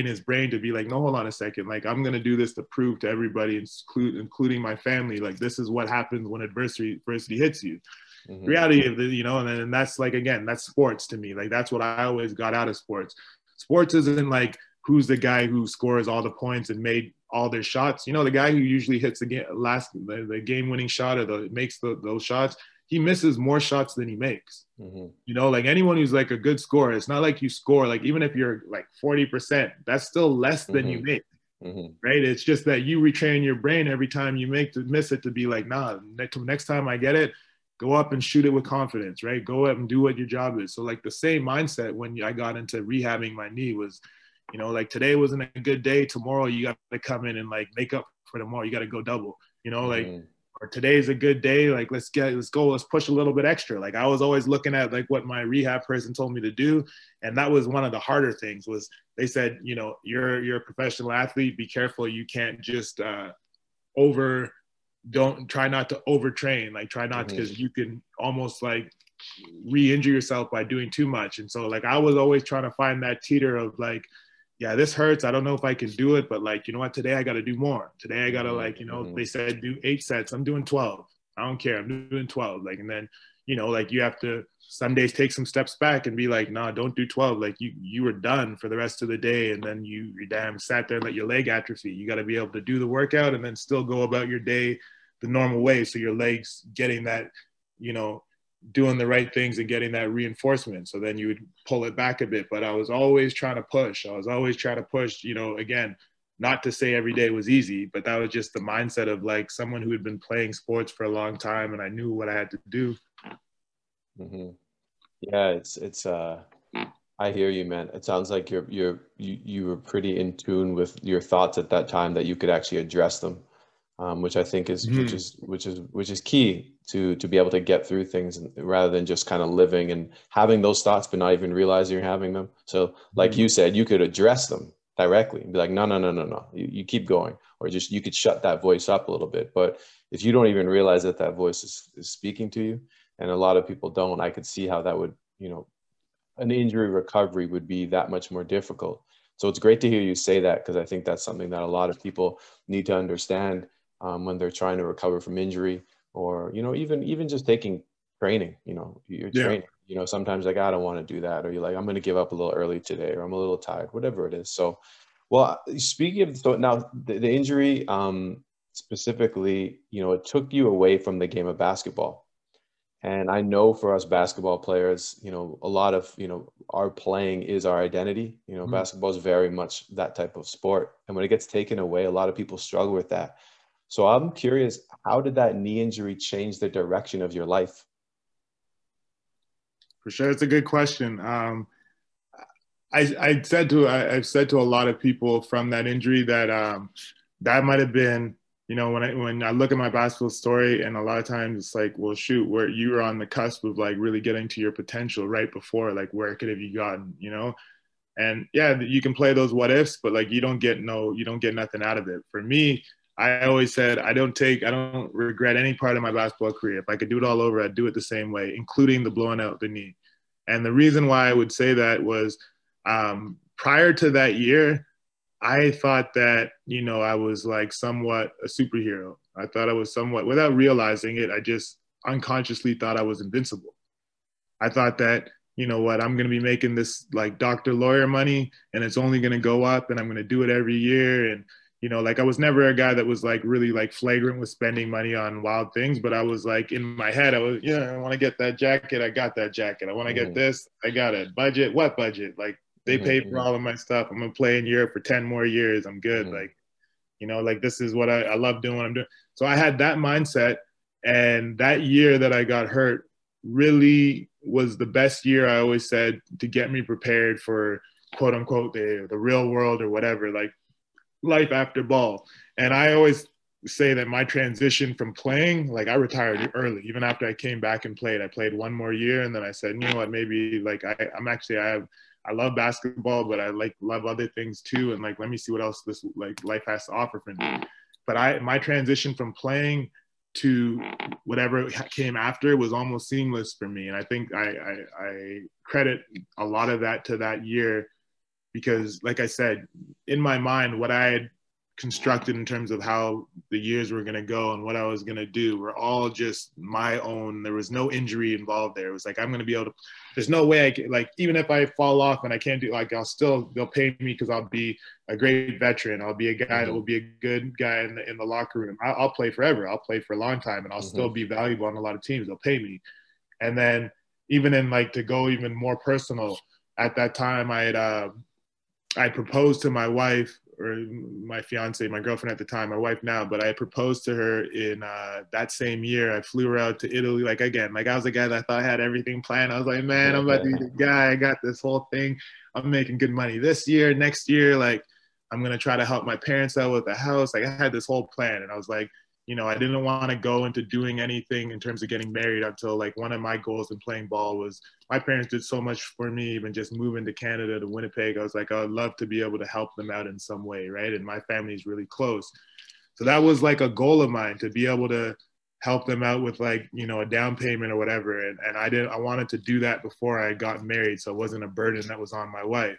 his brain to be like, no, hold on a second. Like, I'm going to do this to prove to everybody, including my family, like, this is what happens when adversity, adversity hits you. Mm-hmm. Reality of the, you know, and, and that's like, again, that's sports to me. Like, that's what I always got out of sports. sports isn't like who's the guy who scores all the points and made all their shots. You know, the guy who usually hits the game, last the, the game-winning shot or the makes the, those shots, he misses more shots than he makes. Mm-hmm. You know, like anyone who's like a good scorer, it's not like you score, like even if you're like forty percent, that's still less than mm-hmm. you make. Mm-hmm. Right? It's just that you retrain your brain every time you make to miss it to be like, nah, next time I get it, go up and shoot it with confidence, right? Go up and do what your job is. So like the same mindset when I got into rehabbing my knee was, you know, like today wasn't a good day. Tomorrow you got to come in and like make up for tomorrow. You got to go double, you know, like, mm-hmm. or today's a good day. Like, let's get, let's go, let's push a little bit extra. Like I was always looking at like what my rehab person told me to do. And that was one of the harder things was they said, you know, you're, you're a professional athlete, be careful. You can't just uh, over, don't try not to overtrain. Like try not because mm-hmm. you can almost like re-injure yourself by doing too much. And so like, I was always trying to find that teeter of like, yeah, this hurts. I don't know if I can do it, but like, you know what, today I got to do more. Today I got to like, you know, mm-hmm. they said do eight sets. I'm doing twelve. I don't care. I'm doing twelve. Like, and then, you know, like you have to some days take some steps back and be like, no, nah, don't do twelve. Like you, you were done for the rest of the day. And then you, you damn sat there and let your leg atrophy. You got to be able to do the workout and then still go about your day the normal way. So your legs getting that, you know, doing the right things and getting that reinforcement. So then you would pull it back a bit, but I was always trying to push. I was always trying to push, you know, again, not to say every day was easy, but that was just the mindset of like someone who had been playing sports for a long time and I knew what I had to do. Mm-hmm. Yeah. It's, it's, uh, I hear you, man. It sounds like you're, you're, you, you were pretty in tune with your thoughts at that time that you could actually address them. Um, which I think is, mm-hmm. which is, which is, which is key to, to be able to get through things and, rather than just kind of living and having those thoughts, but not even realizing you're having them. So like mm-hmm. you said, you could address them directly and be like, no, no, no, no, no, you, you keep going, or just, you could shut that voice up a little bit. But if you don't even realize that that voice is, is speaking to you, and a lot of people don't, I could see how that would, you know, an injury recovery would be that much more difficult. So it's great to hear you say that, because I think that's something that a lot of people need to understand. Um, when they're trying to recover from injury, or, you know, even, even just taking training, you know, you're yeah. training, you know, sometimes like, I don't want to do that. Or you're like, I'm going to give up a little early today, or I'm a little tired, whatever it is. So, well, speaking of, so now the, the injury um, specifically, you know, it took you away from the game of basketball. And I know for us basketball players, you know, a lot of, you know, our playing is our identity. You know, mm-hmm. basketball is very much that type of sport. And when it gets taken away, a lot of people struggle with that. So I'm curious, how did that knee injury change the direction of your life? For sure, it's a good question. Um, I, I said to I, I've said to a lot of people from that injury that um, that might have been, you know, when I when I look at my basketball story, and a lot of times it's like, well, shoot, where you were on the cusp of like really getting to your potential right before, like where could have you gotten, you know? And yeah, you can play those what ifs, but like you don't get no, you don't get nothing out of it. For me, I always said, I don't take, I don't regret any part of my basketball career. If I could do it all over, I'd do it the same way, including the blowing out the knee. And the reason why I would say that was um, prior to that year, I thought that, you know, I was like somewhat a superhero. I thought I was somewhat, without realizing it, I just unconsciously thought I was invincible. I thought that, you know what, I'm going to be making this like doctor lawyer money, and it's only going to go up, and I'm going to do it every year. And you know, like I was never a guy that was like really like flagrant with spending money on wild things, but I was like in my head, I was, yeah, I want to get that jacket. I got that jacket. I want to mm-hmm. get this. I got it. Budget. What budget? Like they mm-hmm. paid for all of my stuff. I'm going to play in Europe for ten more years. I'm good. Mm-hmm. Like, you know, like this is what I, I love doing, what I'm doing. So I had that mindset, and that year that I got hurt really was the best year, I always said, to get me prepared for quote unquote the, the real world or whatever. Like, life after ball. And I always say that my transition from playing, like I retired early, even after I came back and played, I played one more year. And then I said, you know what, maybe like I, I'm actually, I have, I love basketball, but I like love other things too. And like, let me see what else this like life has to offer for me. But I, my transition from playing to whatever came after was almost seamless for me. And I think I, I, I credit a lot of that to that year. Because like I said, in my mind, what I had constructed in terms of how the years were going to go and what I was going to do were all just my own. There was no injury involved there. It was like, I'm going to be able to, there's no way I can, like, even if I fall off and I can't do, like, I'll still, they'll pay me because I'll be a great veteran. I'll be a guy that will be a good guy in the, in the locker room. I'll, I'll play forever. I'll play for a long time and I'll mm-hmm. still be valuable on a lot of teams. They'll pay me. And then even in, like, to go even more personal, at that time I had, uh, I proposed to my wife, or my fiance, my girlfriend at the time, my wife now, but I proposed to her in uh, that same year. I flew her out to Italy. Like, again, like, I was a guy that I thought I had everything planned. I was like, man, I'm about to be the guy. I got this whole thing. I'm making good money this year, next year. Like, I'm going to try to help my parents out with a house. Like, I had this whole plan. And I was like, you know, I didn't want to go into doing anything in terms of getting married until, like, one of my goals in playing ball was, my parents did so much for me, even just moving to Canada, to Winnipeg. I was like, I would love to be able to help them out in some way, right? And my family's really close. So that was, like, a goal of mine, to be able to help them out with, like, you know, a down payment or whatever. And, and I didn't, I wanted to do that before I got married. So it wasn't a burden that was on my wife.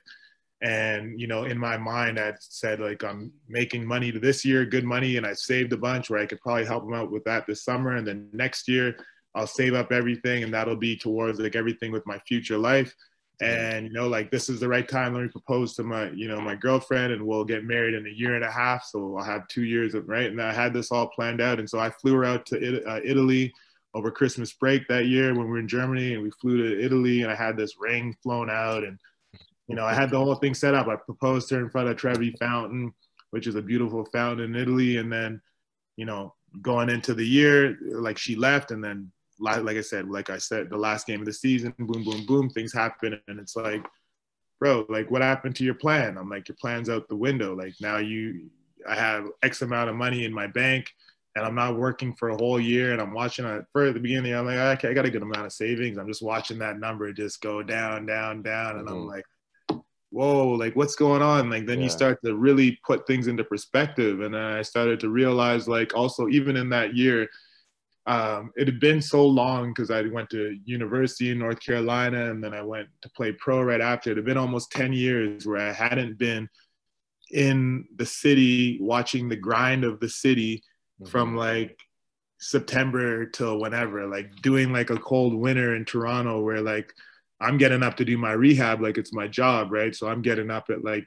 And, you know, in my mind, I said, like, I'm making money this year, good money, and I saved a bunch where I could probably help them out with that this summer. And then next year, I'll save up everything, and that'll be towards, like, everything with my future life. And, you know, like, this is the right time. Let me propose to my, you know, my girlfriend, and we'll get married in a year and a half. So I'll have two years of, right? And I had this all planned out. And so I flew her out to uh, Italy over Christmas break that year when we were in Germany, and we flew to Italy, and I had this ring flown out, and, you know, I had the whole thing set up. I proposed to her in front of Trevi Fountain, which is a beautiful fountain in Italy. And then, you know, going into the year, like, she left. And then, like I said, like I said, the last game of the season, boom, boom, boom, things happen. And it's like, bro, like, what happened to your plan? I'm like, your plan's out the window. Like, now you, I have X amount of money in my bank, and I'm not working for a whole year, and I'm watching it for at the beginning. I'm like, okay, I got a good amount of savings. I'm just watching that number just go down, down, down. And mm-hmm. I'm like, whoa, like, what's going on? Like, then yeah. you start to really put things into perspective. And then I started to realize, like, also, even in that year, um, it had been so long, because I went to university in North Carolina, and then I went to play pro right after. It had been almost ten years where I hadn't been in the city, watching the grind of the city mm-hmm. from, like, September till whenever, like, doing, like, a cold winter in Toronto where, like, I'm getting up to do my rehab like it's my job, right? So I'm getting up at, like,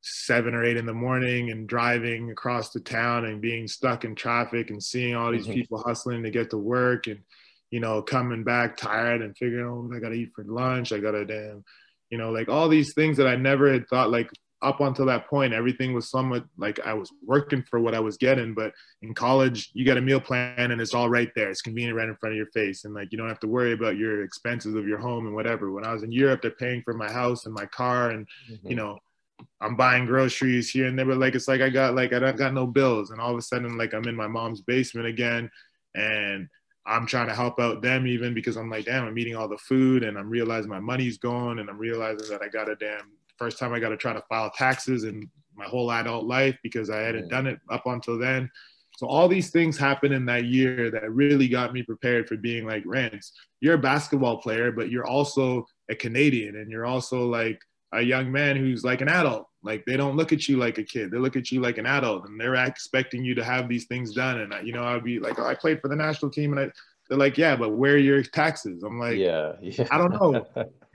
seven or eight in the morning and driving across the town and being stuck in traffic and seeing all these mm-hmm. people hustling to get to work, and, you know, coming back tired and figuring, oh, I got to eat for lunch. I got to damn, you know, like, all these things that I never had thought, like, up until that point, everything was somewhat, like, I was working for what I was getting. But in college, you got a meal plan and it's all right there. It's convenient right in front of your face. And, like, you don't have to worry about your expenses of your home and whatever. When I was in Europe, they're paying for my house and my car, and, mm-hmm. you know, I'm buying groceries here and there. But, like, it's like, I got, like, I don't got no bills. And all of a sudden, like, I'm in my mom's basement again, and I'm trying to help out them, even, because I'm like, damn, I'm eating all the food, and I'm realizing my money's gone, and I'm realizing that I got a damn, first time I got to try to file taxes in my whole adult life, because I hadn't done it up until then. So all these things happened in that year that really got me prepared for being like, Rance, you're a basketball player, but you're also a Canadian, and you're also, like, a young man who's, like, an adult. Like, they don't look at you like a kid. They look at you like an adult, and they're expecting you to have these things done. And, I, you know, I'd be like, oh, I played for the national team, and I, they're like, yeah, but where are your taxes? I'm like, yeah, yeah. I don't know.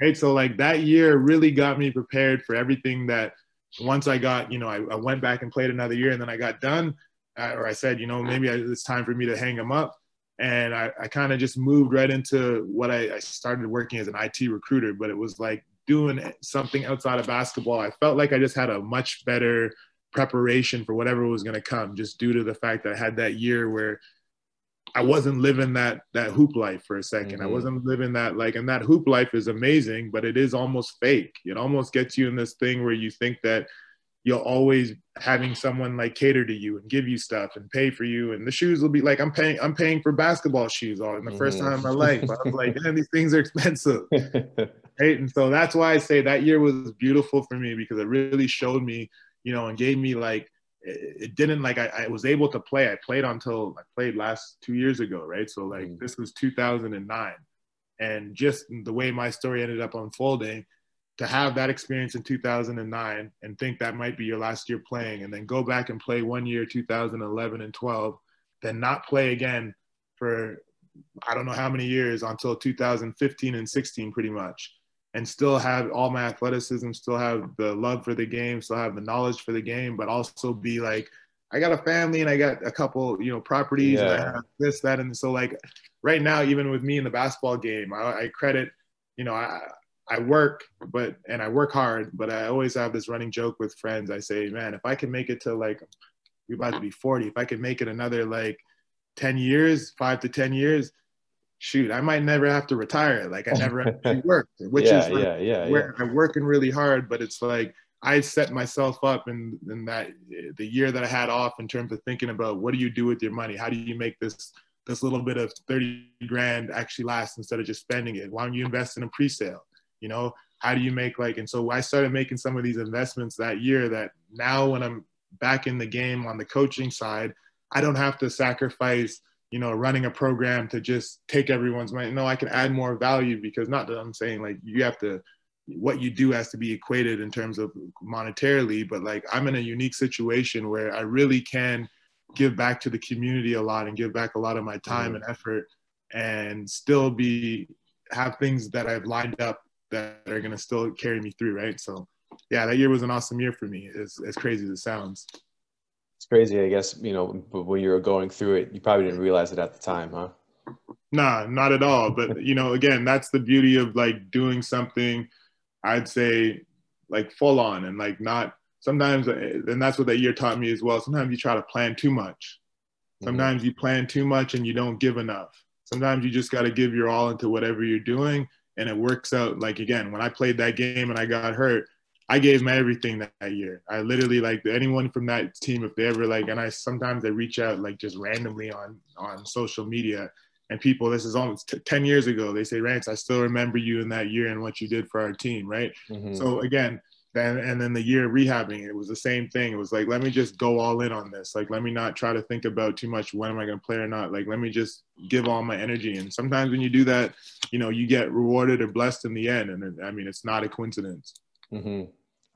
Right. So, like, that year really got me prepared for everything that once I got, you know, I, I went back and played another year, and then I got done, I, or I said, you know, maybe I, it's time for me to hang them up. And I, I kind of just moved right into what I, I started working as an I T recruiter, but it was like doing something outside of basketball. I felt like I just had a much better preparation for whatever was going to come, just due to the fact that I had that year where I wasn't living that that hoop life for a second. Mm-hmm. I wasn't living that, like, and that hoop life is amazing, but it is almost fake. It almost gets you in this thing where you think that you're always having someone, like, cater to you and give you stuff and pay for you. And the shoes will be like, I'm paying, I'm paying for basketball shoes all in the mm-hmm. first time in my life. I was like, man, these things are expensive. Right. And so that's why I say that year was beautiful for me, because it really showed me, you know, and gave me, like, it didn't, like, I, I was able to play. I played until I played last two years ago, right? So, like, mm. this was two thousand nine. And just the way my story ended up unfolding, to have that experience in two thousand nine and think that might be your last year playing, and then go back and play one year, two thousand eleven and twelve, then not play again for I don't know how many years until two thousand fifteen and sixteen pretty much, and still have all my athleticism, still have the love for the game, still have the knowledge for the game, but also be like, I got a family and I got a couple, you know, properties, yeah. and I have this, that. And so like right now, even with me in the basketball game, I, I credit, you know, I, I work, but, and I work hard, but I always have this running joke with friends. I say, man, if I can make it to like, you're about to be forty. If I could make it another like ten years, five to ten years, shoot, I might never have to retire. Like I never actually worked, which yeah, is like yeah, yeah, where yeah. I'm working really hard, but it's like, I set myself up in, in that the year that I had off in terms of thinking about what do you do with your money? How do you make this this little bit of thirty grand actually last instead of just spending it? Why don't you invest in a pre-sale? You know, how do you make like, and so I started making some of these investments that year that now when I'm back in the game on the coaching side, I don't have to sacrifice, you know, running a program to just take everyone's money. No, I can add more value because not that I'm saying like you have to, what you do has to be equated in terms of monetarily, but like I'm in a unique situation where I really can give back to the community a lot and give back a lot of my time mm-hmm. and effort and still be, have things that I've lined up that are going to still carry me through. Right. So yeah, that year was an awesome year for me, as, as crazy as it sounds. It's crazy. I guess, you know, when you were going through it, you probably didn't realize it at the time, huh? Nah, not at all. But you know, again, that's the beauty of like doing something I'd say like full on and like not sometimes, and that's what that year taught me as well. Sometimes you try to plan too much. Sometimes mm-hmm. you plan too much and you don't give enough. Sometimes you just got to give your all into whatever you're doing. And it works out. Like, again, when I played that game and I got hurt, I gave my everything that, that year. I literally like anyone from that team, if they ever like, and I, sometimes I reach out like just randomly on, on social media. And people, this is almost ten years ago, they say, Rance, I still remember you in that year and what you did for our team, right? Mm-hmm. So again, then, and then the year rehabbing, it was the same thing. It was like, let me just go all in on this. Like, let me not try to think about too much, when am I going to play or not? Like, let me just give all my energy. And sometimes when you do that, you know, you get rewarded or blessed in the end. And it, I mean, it's not a coincidence. Mm-hmm.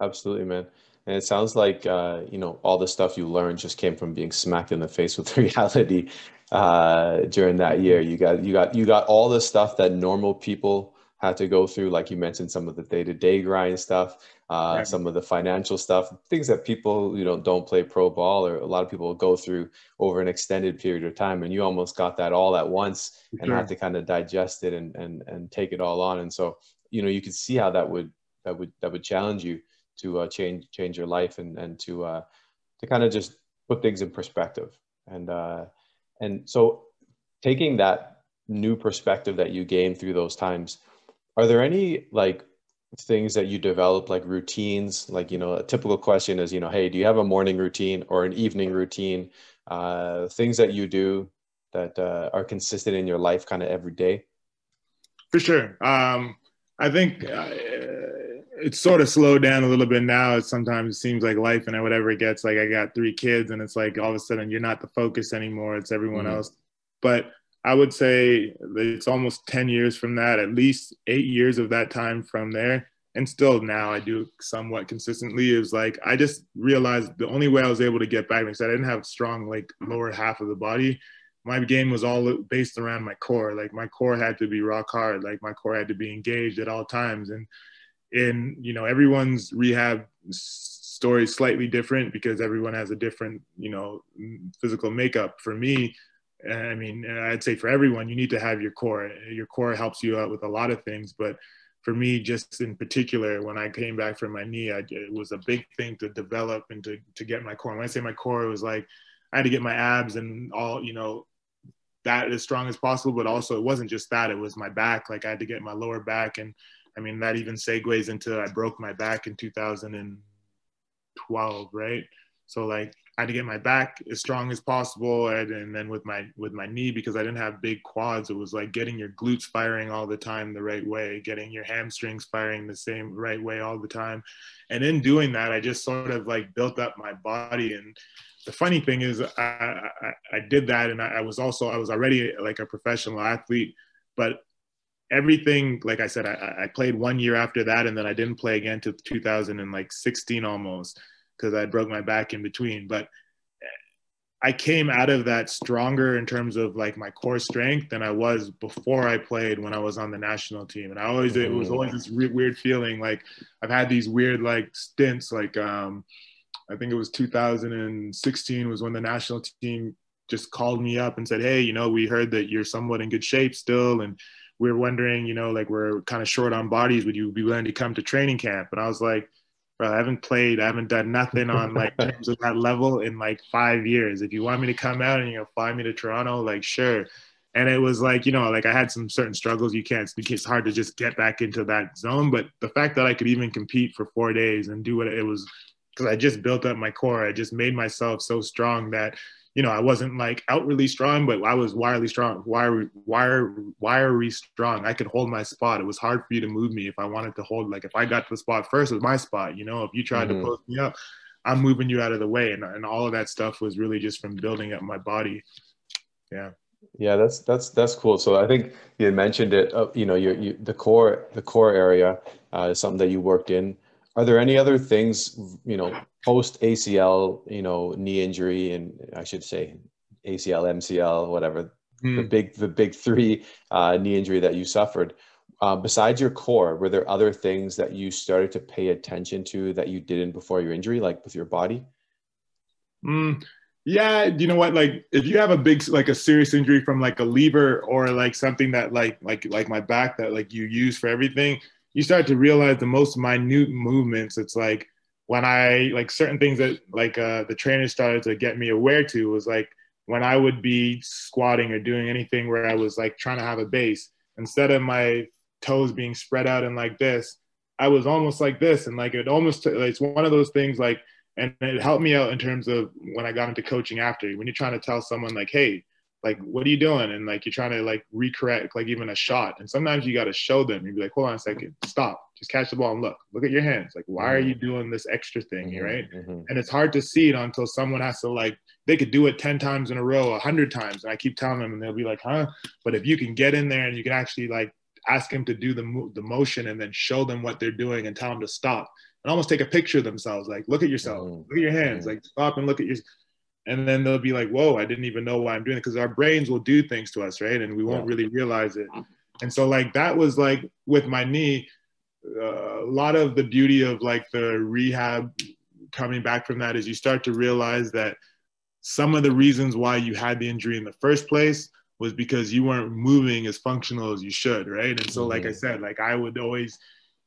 Absolutely, man. And it sounds like, uh, you know, all the stuff you learned just came from being smacked in the face with reality uh, during that year. You got, you got, you got all the stuff that normal people had to go through. Like you mentioned, some of the day-to-day grind stuff, uh, right. some of the financial stuff, things that people, you know, don't play pro ball or a lot of people go through over an extended period of time. And you almost got that all at once sure. and had to kind of digest it and, and, and take it all on. And so, you know, you could see how that would, that would, that would challenge you to uh, change change your life and and to uh, to kind of just put things in perspective. And uh, and so taking that new perspective that you gained through those times, are there any like things that you develop, like routines? Like, you know, a typical question is, you know, hey, do you have a morning routine or an evening routine? Uh, things that you do that uh, are consistent in your life kind of every day? For sure. Um, I think... Uh, it's sort of slowed down a little bit now. It's sometimes it seems like life and whatever it gets, like I got three kids and it's like all of a sudden you're not the focus anymore. It's everyone mm-hmm. else. But I would say it's almost ten years from that, at least eight years of that time from there. And still now I do somewhat consistently is like, I just realized the only way I was able to get back because I didn't have strong, like lower half of the body. My game was all based around my core. Like my core had to be rock hard. Like my core had to be engaged at all times. And in, you know, everyone's rehab story is slightly different because everyone has a different, you know, physical makeup. For me, I mean, I'd say for everyone, you need to have your core. Your core helps you out with a lot of things. But for me, just in particular, when I came back from my knee, I, it was a big thing to develop and to, to get my core. When I say my core, it was like I had to get my abs and all, you know, that as strong as possible. But also it wasn't just that. It was my back. Like I had to get my lower back and I mean, that even segues into I broke my back in two thousand twelve, right? So like I had to get my back as strong as possible. And, and then with my with my knee, because I didn't have big quads, it was like getting your glutes firing all the time the right way, getting your hamstrings firing the same right way all the time. And in doing that, I just sort of like built up my body. And the funny thing is I, I, I did that. And I, I was also, I was already like a professional athlete, but everything, like I said, I, I played one year after that, and then I didn't play again till two thousand sixteen almost, because I broke my back in between. But I came out of that stronger in terms of like my core strength than I was before I played when I was on the national team. And I always, it was always this re- weird feeling. Like I've had these weird like stints, like um, I think it was two thousand sixteen was when the national team just called me up and said, hey, you know, we heard that you're somewhat in good shape still. And we were wondering, you know, like we're kind of short on bodies. Would you be willing to come to training camp? And I was like, bro, I haven't played, I haven't done nothing on like terms of that level in like five years. If you want me to come out and you know fly me to Toronto, like sure. And it was like, you know, like I had some certain struggles. You can't, it's hard to just get back into that zone. But the fact that I could even compete for four days and do what it was, because I just built up my core. I just made myself so strong that, you know, I wasn't like outwardly strong, but I was wirely strong. Wire, wire, wiry strong. I could hold my spot. It was hard for you to move me if I wanted to hold. Like if I got to the spot first, it was my spot. You know, if you tried mm-hmm. to post me up, I'm moving you out of the way. And and all of that stuff was really just from building up my body. Yeah. Yeah, that's that's that's cool. So I think you mentioned it. Uh, you know, your you, the core the core area uh, is something that you worked in. Are there any other things, you know, post A C L, you know, knee injury, and I should say A C L, M C L, whatever, mm. the big the big three uh, knee injury that you suffered? Uh, besides your core, were there other things that you started to pay attention to that you didn't before your injury, like with your body? Mm. Yeah, you know what, like if you have a big, like a serious injury from like a lever or like something that like like like my back that like you use for everything, you start to realize the most minute movements. It's like when I, like certain things that like uh, the trainer started to get me aware to was like when I would be squatting or doing anything where I was like trying to have a base, instead of my toes being spread out and like this, I was almost like this. And like, it almost, it's one of those things like, and it helped me out in terms of when I got into coaching after, when you're trying to tell someone like, hey, like, what are you doing? And like, you're trying to like recorrect, like even a shot. And sometimes you got to show them. You'd be like, hold on a second, stop, just catch the ball and look, look at your hands. Like, why are you doing this extra thing? Mm-hmm, right. Mm-hmm. And it's hard to see it until someone has to like, they could do it ten times in a row, a hundred times. And I keep telling them and they'll be like, huh? But if you can get in there and you can actually like ask them to do the mo- the motion and then show them what they're doing and tell them to stop and almost take a picture of themselves. Like, look at yourself, mm-hmm. look at your hands, mm-hmm. like stop and look at your. And then they'll be like, whoa, I didn't even know why I'm doing it. Because our brains will do things to us, right? And we won't yeah. really realize it. And so like that was like with my knee, uh, a lot of the beauty of like the rehab coming back from that is you start to realize that some of the reasons why you had the injury in the first place was because you weren't moving as functional as you should, right? And so like mm-hmm. I said, like I would always,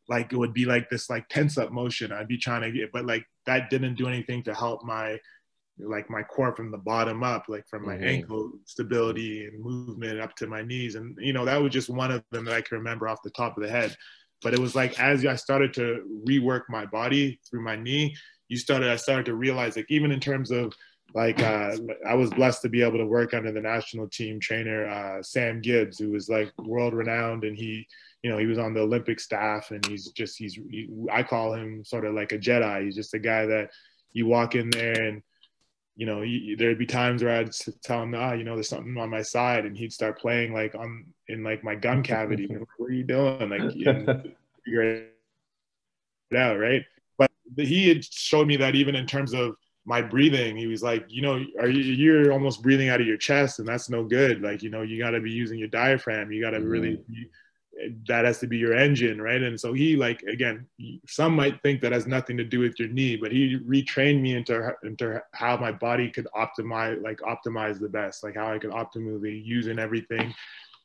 like it would be like this like tense up motion. I'd be trying to get, but like that didn't do anything to help my, like my core from the bottom up, like from my mm-hmm. ankle stability and movement up to my knees. And, you know, that was just one of them that I can remember off the top of the head. But it was like, as I started to rework my body through my knee, you started, I started to realize like, even in terms of like, uh, I was blessed to be able to work under the national team trainer, uh, Sam Gibbs, who was like world renowned. And he, you know, he was on the Olympic staff and he's just, he's, he, I call him sort of like a Jedi. He's just a guy that you walk in there and, you know, there'd be times where I'd tell him, ah, you know, there's something on my side, and he'd start playing like on in like my gum cavity. What are you doing? Like, you know, figure it out, right? But he had showed me that even in terms of my breathing, he was like, you know, are you, you're almost breathing out of your chest, and that's no good. Like, you know, you got to be using your diaphragm. You got to mm-hmm. really, that has to be your engine, right? And so he, like, again, some might think that has nothing to do with your knee, but he retrained me into into how my body could optimize, like optimize the best, like how I could optimally use in everything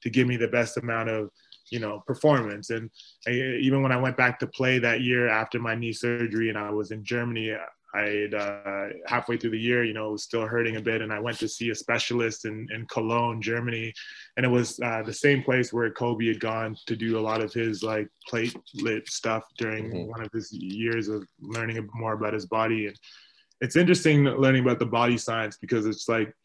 to give me the best amount of, you know, performance. And I, even when I went back to play that year after my knee surgery and I was in Germany, I had, uh, halfway through the year, you know, it was still hurting a bit. And I went to see a specialist in, in Cologne, Germany. And it was uh, the same place where Kobe had gone to do a lot of his like platelet stuff during mm-hmm. one of his years of learning more about his body. And it's interesting learning about the body science, because it's like,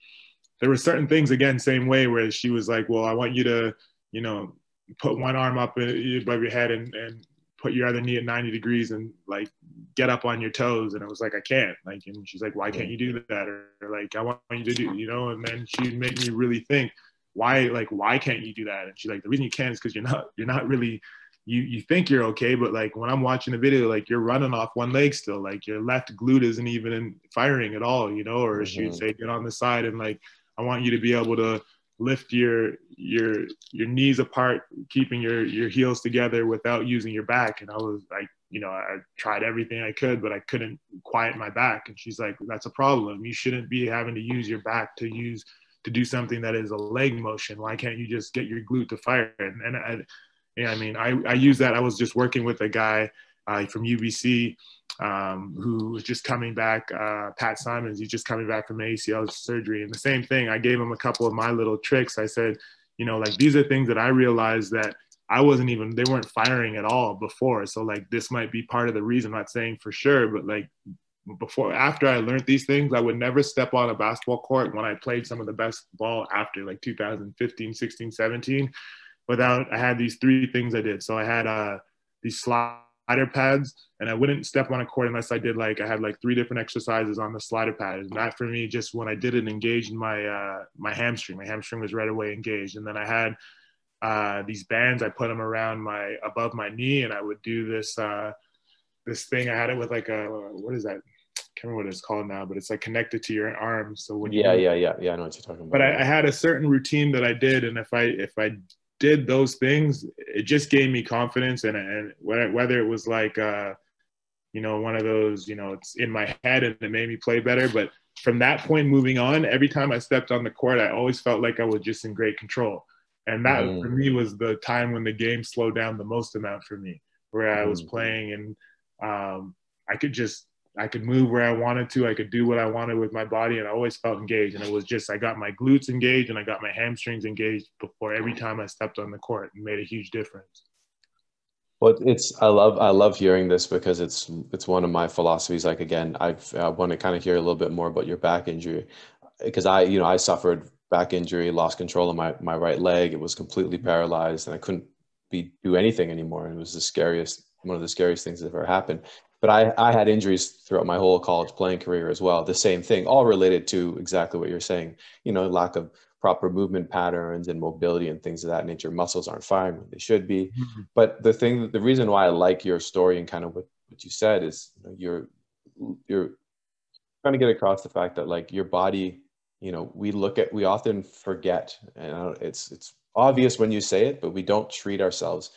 there were certain things, again, same way, where she was like, well, I want you to, you know, put one arm up above your head and, and put your other knee at ninety degrees and like get up on your toes. And I was like, I can't, like, and she's like, why can't you do that? Or, or like, I want you to do, you know, and then she'd make me really think, why, like, why can't you do that? And she's like, the reason you can't is because you're not, you're not really, you, you think you're okay, but like when I'm watching the video, like you're running off one leg still, like your left glute isn't even firing at all, you know, or mm-hmm. she'd say, get on the side and like, I want you to be able to lift your, your, your knees apart, keeping your, your heels together without using your back. And I was like, you know, I tried everything I could, but I couldn't quiet my back. And she's like, that's a problem. You shouldn't be having to use your back to use, to do something that is a leg motion. Why can't you just get your glute to fire? And, and I, yeah, I mean, I, I use that. I was just working with a guy uh, from U B C um, who was just coming back, uh, Pat Simons, he's just coming back from A C L surgery. And the same thing, I gave him a couple of my little tricks. I said, you know, like, these are things that I realized that I wasn't even, they weren't firing at all before. So like, this might be part of the reason. I'm not saying for sure, but like before, after I learned these things, I would never step on a basketball court when I played some of the best ball after, like two thousand fifteen, sixteen, seventeen, without, I had these three things I did. So I had uh, these slider pads, and I wouldn't step on a court unless I did like, I had like three different exercises on the slider pad. And that for me, just when I did it, engaged my, uh, my hamstring, my hamstring was right away engaged. And then I had Uh, these bands, I put them around my, above my knee, and I would do this, uh, this thing. I had it with like a, what is that? I can't remember what it's called now, but it's like connected to your arm. So when yeah, you, yeah, yeah, yeah, I know what you're talking about. But I, I had a certain routine that I did, and if I, if I did those things, it just gave me confidence. And, and whether it was like, uh, you know, one of those, you know, it's in my head and it made me play better, but from that point moving on, every time I stepped on the court, I always felt like I was just in great control. And that mm. for me was the time when the game slowed down the most amount for me, where mm. I was playing and um, I could just, I could move where I wanted to. I could do what I wanted with my body, and I always felt engaged. And it was just, I got my glutes engaged and I got my hamstrings engaged before every time I stepped on the court, and made a huge difference. Well, it's, I love, I love hearing this because it's, it's one of my philosophies. Like, again, I've, I want to kind of hear a little bit more about your back injury, because I, you know, I suffered back injury, lost control of my, my right leg. It was completely paralyzed, and I couldn't be, do anything anymore. And it was the scariest, one of the scariest things that ever happened. But I, I had injuries throughout my whole college playing career as well. The same thing, all related to exactly what you're saying, you know, lack of proper movement patterns and mobility and things of that nature. Muscles aren't firing when they should be. Mm-hmm. But the thing, the reason why I like your story and kind of what, what you said is, you know, you're, you're trying to get across the fact that like your body, you know, we look at, we often forget, and it's, it's obvious when you say it, but we don't treat ourselves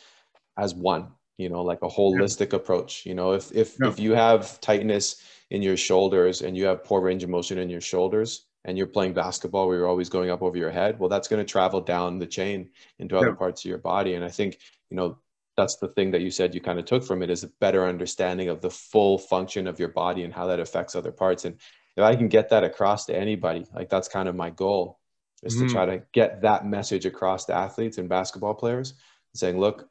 as one, you know, like a holistic yeah. approach. You know, if, if, yeah. if you have tightness in your shoulders and you have poor range of motion in your shoulders and you're playing basketball where you're always going up over your head, well, that's going to travel down the chain into other yeah. parts of your body. And I think, you know, that's the thing that you said you kind of took from it, is a better understanding of the full function of your body and how that affects other parts. And if I can get that across to anybody, like that's kind of my goal, is mm. to try to get that message across to athletes and basketball players, saying, look,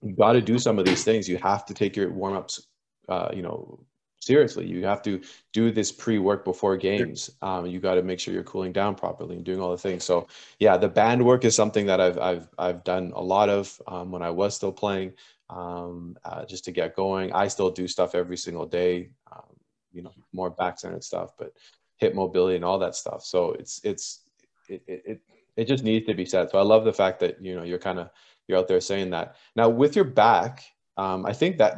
you got to do some of these things. You have to take your warm-ups, uh, you know, seriously. You have to do this pre-work before games. Um, you got to make sure you're cooling down properly and doing all the things. So yeah, the band work is something that I've, I've, I've done a lot of um, when I was still playing, um, uh, just to get going. I still do stuff every single day. Um, you know, more back-centered stuff, but hip mobility and all that stuff. So it's, it's, it, it, it just needs to be said. So I love the fact that, you know, you're kind of, you're out there saying that. Now with your back, um, I think that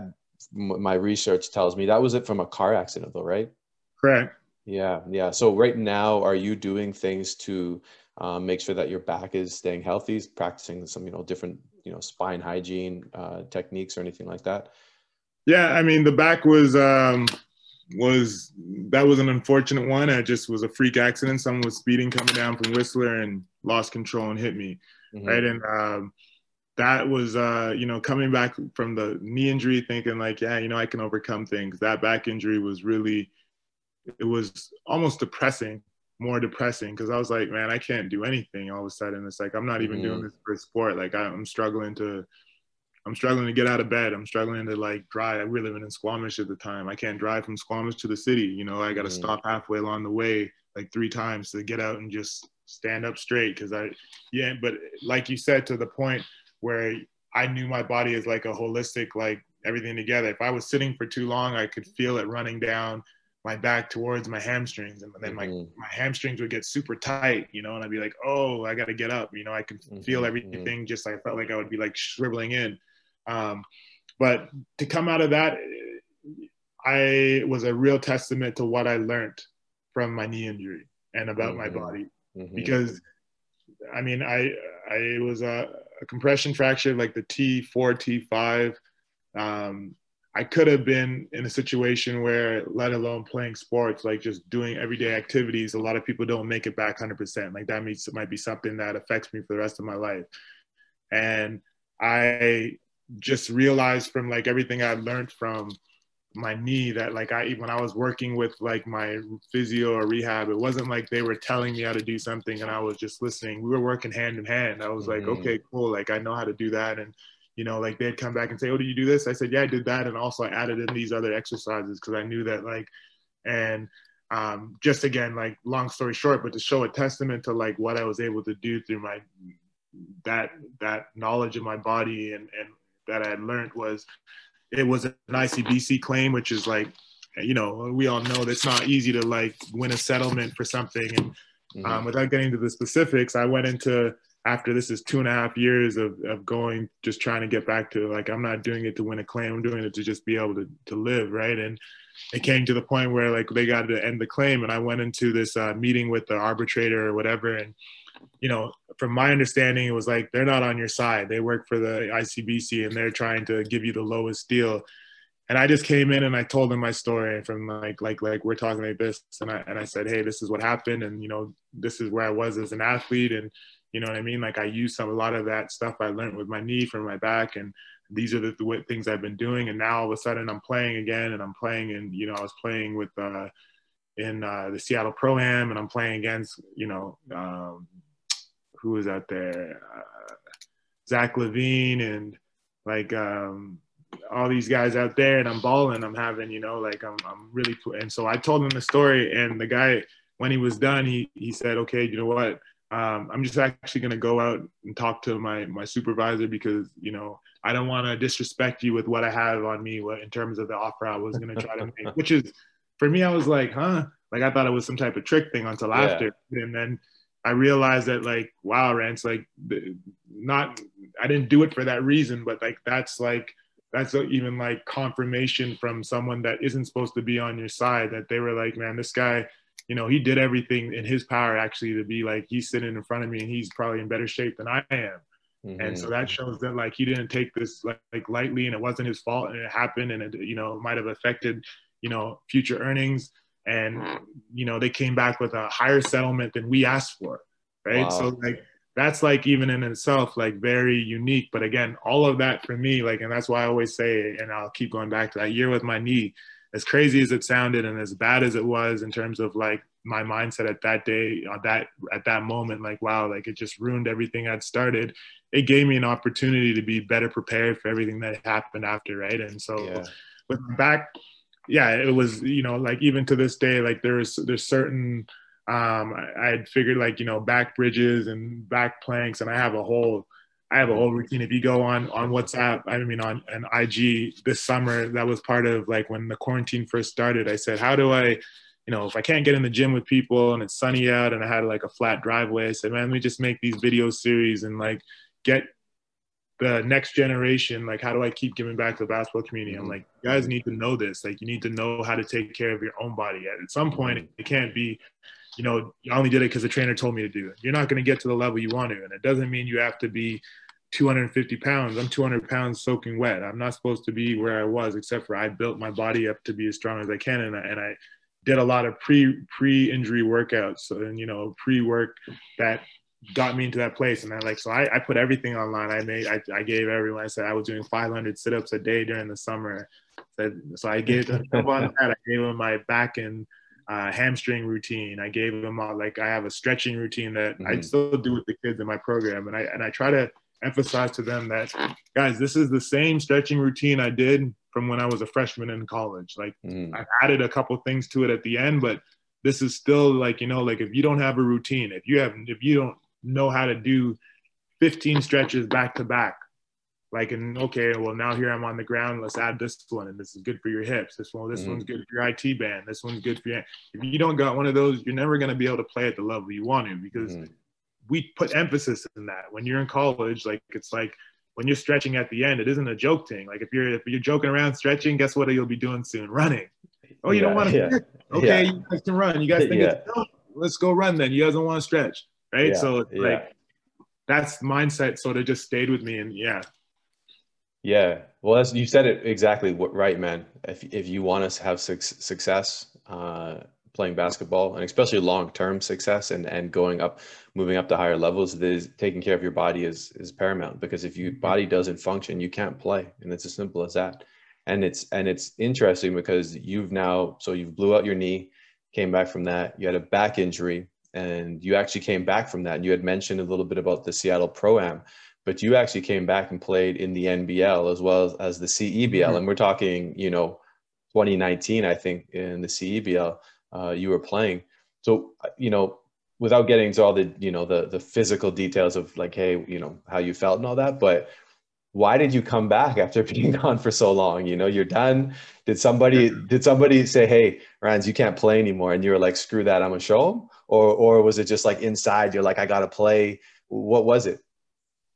m- my research tells me that was it from a car accident though, right? Correct. Yeah. Yeah. So right now, are you doing things to um, make sure that your back is staying healthy, practicing some, you know, different, you know, spine hygiene uh, techniques or anything like that? Yeah. I mean, the back was, um, was that was an unfortunate one. I just was a freak accident. Someone was speeding coming down from Whistler and lost control and hit me. Mm-hmm. Right. And um that was uh you know, coming back from the knee injury thinking like, yeah, you know, I can overcome things. That back injury was really, it was almost depressing, more depressing, because I was like, man, I can't do anything. All of a sudden it's like, I'm not even mm-hmm. doing this for sport. Like I, I'm struggling to I'm struggling to get out of bed. I'm struggling to like drive. I we were living in Squamish at the time. I can't drive from Squamish to the city. You know, I got to mm. stop halfway along the way, like three times to get out and just stand up straight. Cause I, yeah. But like you said, to the point where I knew my body is like a holistic, like everything together. If I was sitting for too long, I could feel it running down my back towards my hamstrings, and then mm-hmm. my, my hamstrings would get super tight, you know, and I'd be like, oh, I got to get up, you know, I can mm-hmm. feel everything. Just I felt like I would be like shriveling in. Um, but to come out of that, I was a real testament to what I learned from my knee injury and about mm-hmm. my body, mm-hmm. because I mean, I, I was a, a compression fracture, like the T four, T five, um, I could have been in a situation where, let alone playing sports, like just doing everyday activities, a lot of people don't make it back one hundred percent. Like that means it might be something that affects me for the rest of my life. And I just realized from like everything I learned from my knee that like I, when I was working with like my physio or rehab, it wasn't like they were telling me how to do something and I was just listening. We were working hand in hand. I was like, mm-hmm. okay, cool. Like I know how to do that. And you know, like they'd come back and say, oh, did you do this? I said, yeah, I did that. And also I added in these other exercises because I knew that like, and um, just again, like long story short, but to show a testament to like what I was able to do through my, that that knowledge of my body and, and that I had learned was, it was an I C B C claim, which is like, you know, we all know that it's not easy to like win a settlement for something. And mm-hmm. um, without getting into the specifics, I went into, after this is two and a half years of, of going, just trying to get back to like, I'm not doing it to win a claim. I'm doing it to just be able to, to live. Right. And it came to the point where like, they got to end the claim. And I went into this uh, meeting with the arbitrator or whatever. And, you know, from my understanding, it was like, they're not on your side. They work for the I C B C and they're trying to give you the lowest deal. And I just came in and I told them my story from like, like, like we're talking like this. And I, and I said, hey, this is what happened. And, you know, this is where I was as an athlete. And, you know what I mean? Like I use some, a lot of that stuff I learned with my knee from my back, and these are the th- things I've been doing. And now all of a sudden I'm playing again, and I'm playing, and you know, I was playing with uh, in uh, the Seattle Pro-Am, and I'm playing against, you know, um, who was out there? Uh, Zach Levine and like um, all these guys out there, and I'm balling. I'm having, you know, like I'm, I'm really. And so I told him the story, and the guy, when he was done, he he said, okay, you know what? Um, I'm just actually going to go out and talk to my, my supervisor because, you know, I don't want to disrespect you with what I have on me what, in terms of the offer I was going to try to make, which is, for me, I was like, huh? Like, I thought it was some type of trick thing until yeah. after. And then I realized that, like, wow, Rance, like, not, I didn't do it for that reason, but, like, that's, like, that's even, like, confirmation from someone that isn't supposed to be on your side, that they were like, man, this guy, you know, he did everything in his power actually to be like, he's sitting in front of me and he's probably in better shape than I am. Mm-hmm. And so that shows that like, he didn't take this like, like lightly, and it wasn't his fault, and it happened, and it, you know, might've affected, you know, future earnings. And, you know, they came back with a higher settlement than we asked for. Right. Wow. So like, that's like, even in itself, like very unique, but again, all of that for me, like, and that's why I always say, and I'll keep going back to that year with my knee, as crazy as it sounded and as bad as it was in terms of like my mindset at that day, at that, at that moment, like, wow, like it just ruined everything I'd started. It gave me an opportunity to be better prepared for everything that happened after. Right. And so yeah. with my back, yeah, it was, you know, like even to this day, like there is, there's certain, um, I had figured like, you know, back bridges and back planks, and I have a whole, I have a whole routine. If you go on, on WhatsApp, I mean, on an I G this summer, that was part of like when the quarantine first started, I said, how do I, you know, if I can't get in the gym with people and it's sunny out and I had like a flat driveway, I said, man, let me just make these video series and like get the next generation. Like, how do I keep giving back to the basketball community? I'm like, you guys need to know this. Like, you need to know how to take care of your own body. At some point, it can't be, you know, I only did it because the trainer told me to do it. You're not going to get to the level you want to. And it doesn't mean you have to be two hundred fifty pounds. I'm two hundred pounds soaking wet. I'm not supposed to be where I was, except for I built my body up to be as strong as I can. And I, and I did a lot of pre, pre-injury workouts and, you know, pre-work that got me into that place. And I like, so I, I put everything online. I made, I, I gave everyone, I said I was doing five hundred sit-ups a day during the summer. So, so I gave them, that, I gave them my back and, Uh, hamstring routine. I gave them all, like I have a stretching routine that mm-hmm. I still do with the kids in my program, and I and I try to emphasize to them that, guys, this is the same stretching routine I did from when I was a freshman in college. Like mm-hmm. I've added a couple things to it at the end, but this is still like, you know, like if you don't have a routine, if you have if you don't know how to do fifteen stretches back to back, like, and okay, well, now here I'm on the ground, let's add this one, and this is good for your hips, this one, this mm-hmm. one's good for your I T band, this one's good for your, if you don't got one of those, you're never going to be able to play at the level you want to, because mm-hmm. we put emphasis in that. When you're in college, like, it's like, when you're stretching at the end, it isn't a joke thing. Like, if you're if you're joking around stretching, guess what you'll be doing soon? Running. Oh, you yeah, don't want to yeah. okay, yeah. you guys can run. You guys think yeah. it's, oh, let's go run then. You guys don't want to stretch, right? Yeah. So it's yeah. like, that's mindset sort of just stayed with me, and yeah. Yeah, well, that's, you said it exactly right, man. If if you want to have su- success uh, playing basketball, and especially long-term success, and and going up, moving up to higher levels, this, taking care of your body is is paramount. Because if your body doesn't function, you can't play, and it's as simple as that. And it's and it's interesting because you've now, so you blew out your knee, came back from that. You had a back injury, and you actually came back from that. And you had mentioned a little bit about the Seattle Pro-Am. But you actually came back and played in the N B L as well as the C E B L. Mm-hmm. And we're talking, you know, twenty nineteen, I think, in the C E B L, uh, you were playing. So, you know, without getting to all the, you know, the the physical details of like, hey, you know, how you felt and all that, but why did you come back after being gone for so long? You know, you're done. Did somebody did somebody say, hey, Rans, you can't play anymore? And you were like, screw that, I'm going to show them? Or, or was it just like inside, you're like, I got to play? What was it?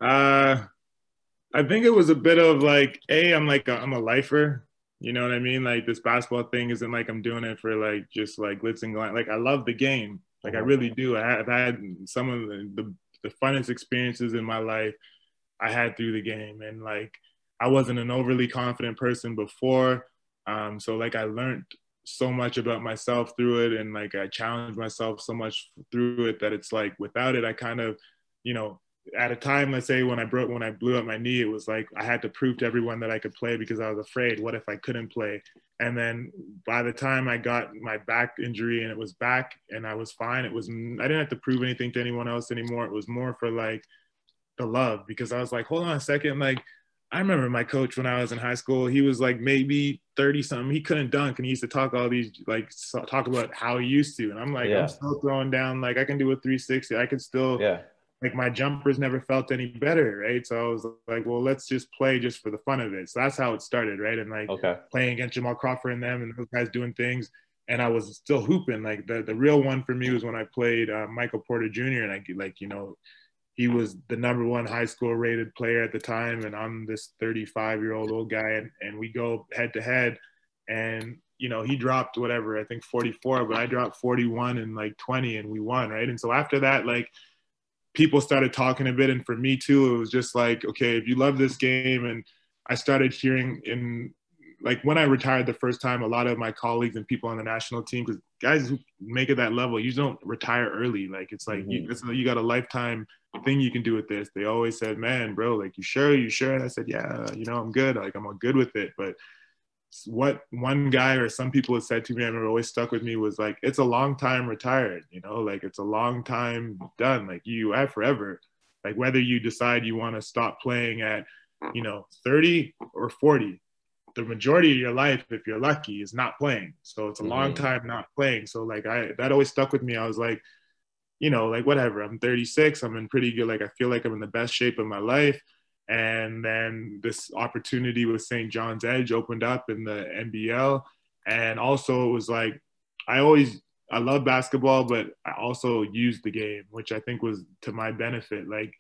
Uh, I think it was a bit of like, A, I'm like, a, I'm a lifer, you know what I mean? Like, this basketball thing isn't like I'm doing it for like, just like glitz and glam. Like, I love the game. Like, I really do. I have had some of the, the, the funnest experiences in my life I had through the game. And like, I wasn't an overly confident person before. Um, so like, I learned so much about myself through it. And like, I challenged myself so much through it that it's like, without it, I kind of, you know, at a time, let's say when I broke, when I blew up my knee, it was like I had to prove to everyone that I could play because I was afraid. What if I couldn't play? And then by the time I got my back injury and it was back and I was fine, it was, I didn't have to prove anything to anyone else anymore. It was more for like the love, because I was like, hold on a second. Like, I remember my coach when I was in high school, he was like maybe thirty something. He couldn't dunk. And he used to talk all these, like talk about how he used to. And I'm like, yeah. I'm still throwing down, like I can do a three sixty. I can still, yeah. Like, my jumpers never felt any better, right? So I was like, well, let's just play just for the fun of it. So that's how it started, right? And, like, okay. playing against Jamal Crawford and them and those guys doing things. And I was still hooping. Like, the, the real one for me was when I played uh, Michael Porter Junior And, I like, you know, he was the number one high school rated player at the time. And I'm this thirty-five-year-old old guy. And, and we go head-to-head. And, you know, he dropped whatever, I think forty-four. But I dropped forty-one and, like, twenty. And we won, right? And so after that, like, people started talking a bit. And for me too, it was just like, okay, if you love this game. And I started hearing in, like, when I retired the first time, a lot of my colleagues and people on the national team, because guys who make it that level, you don't retire early. Like, it's like, mm-hmm. you, it's, you got a lifetime thing you can do with this. They always said, man, bro, like, you sure, you sure? And I said, yeah, you know, I'm good. Like, I'm all good with it. But what one guy or some people had said to me, I remember always stuck with me, was like, it's a long time retired, you know, like, it's a long time done. Like, you have forever, like, whether you decide you want to stop playing at, you know, thirty or forty, the majority of your life, if you're lucky, is not playing. So it's a mm-hmm. long time not playing. So like, I, that always stuck with me. I was like, you know, like, whatever, I'm thirty-six, I'm in pretty good, like, I feel like I'm in the best shape of my life. And then this opportunity with Saint John's Edge opened up in the N B L. And also it was like, I always, I love basketball, but I also used the game, which I think was to my benefit. Like,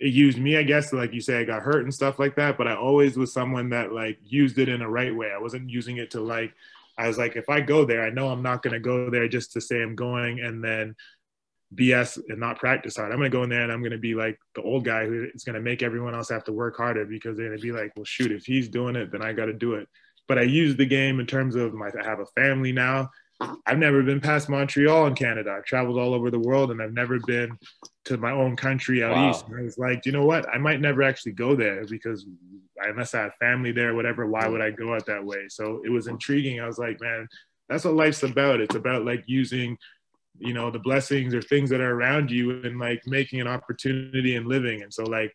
it used me, I guess, like you say, I got hurt and stuff like that, but I always was someone that like used it in a right way. I wasn't using it to like, I was like, if I go there, I know I'm not going to go there just to say I'm going and then B S and not practice hard. I'm going to go in there and I'm going to be like the old guy who is going to make everyone else have to work harder because they're going to be like, well, shoot, if he's doing it, then I got to do it. But I use the game in terms of my, I have a family now. I've never been past Montreal in Canada. I've traveled all over the world and I've never been to my own country out wow. east. And I was like, you know what? I might never actually go there because unless I have family there or whatever, why would I go out that way? So it was intriguing. I was like, man, that's what life's about. It's about like using, you know, the blessings or things that are around you and like making an opportunity and living. And so like,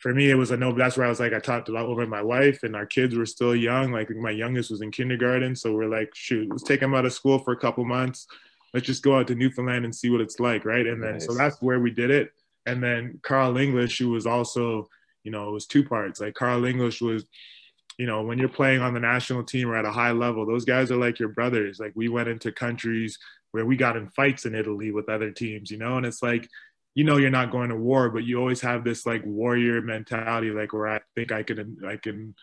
for me, it was a no, but that's where I was like, I talked a lot over my wife and our kids were still young. Like my youngest was in kindergarten. So we're like, shoot, let's take them out of school for a couple months. Let's just go out to Newfoundland and see what it's like. Right. And nice. Then, so that's where we did it. And then Carl English, who was also, You know, it was two parts. Like Carl English was, you know, when you're playing on the national team or at a high level, those guys are like your brothers. Like we went into countries where we got in fights in Italy with other teams, you know, and it's like, you know, you're not going to war, but you always have this like warrior mentality, like where I think I can, I can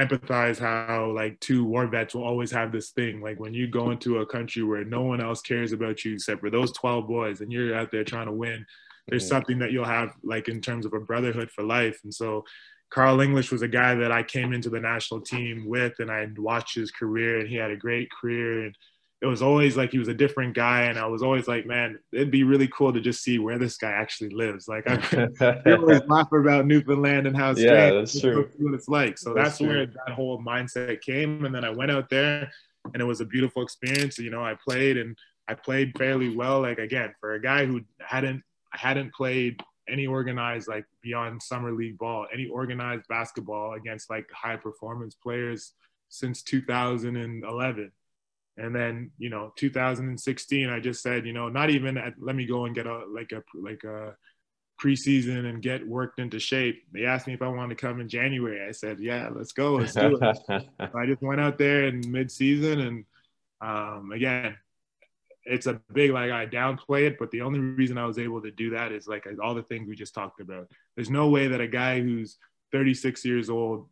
empathize how like two war vets will always have this thing. Like when you go into a country where no one else cares about you except for those twelve boys and you're out there trying to win, there's something that you'll have like in terms of a brotherhood for life. And so Carl English was a guy that I came into the national team with, and I watched his career, and he had a great career. And it was always like he was a different guy, and I was always like, man, it'd be really cool to just see where this guy actually lives. Like I we always laugh about Newfoundland and how yeah, that's true. What it's like. So that's, that's where that whole mindset came. And then I went out there, and it was a beautiful experience. You know, I played, and I played fairly well. Like again, for a guy who hadn't. I hadn't played any organized, like beyond summer league ball, any organized basketball against like high performance players since two thousand eleven. And then, you know, two thousand sixteen, I just said, you know, not even at, let me go and get a, like a, like a preseason and get worked into shape. They asked me if I wanted to come in January. I said, yeah, let's go. Let's do it. So I just went out there in mid season. And um, again, it's a big, like I downplay it, but the only reason I was able to do that is like all the things we just talked about. There's no way that a guy who's thirty-six years old,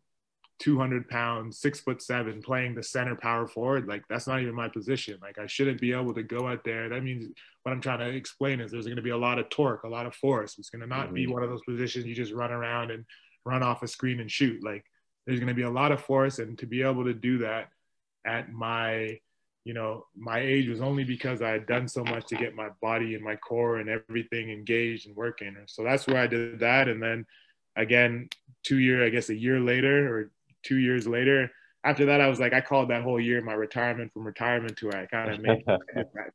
two hundred pounds, six foot seven, playing the center power forward, like that's not even my position. Like I shouldn't be able to go out there. That means what I'm trying to explain is there's going to be a lot of torque, a lot of force. It's going to not mm-hmm. be one of those positions you just run around and run off a screen and shoot. Like there's going to be a lot of force, and to be able to do that at my you know, my age was only because I had done so much to get my body and my core and everything engaged and working. So that's where I did that. And then again, two year, I guess a year later or two years later, after that, I was like, I called that whole year my retirement from retirement tour. I kind of made,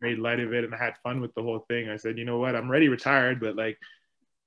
made light of it, and I had fun with the whole thing. I said, you know what, I'm already retired, but like,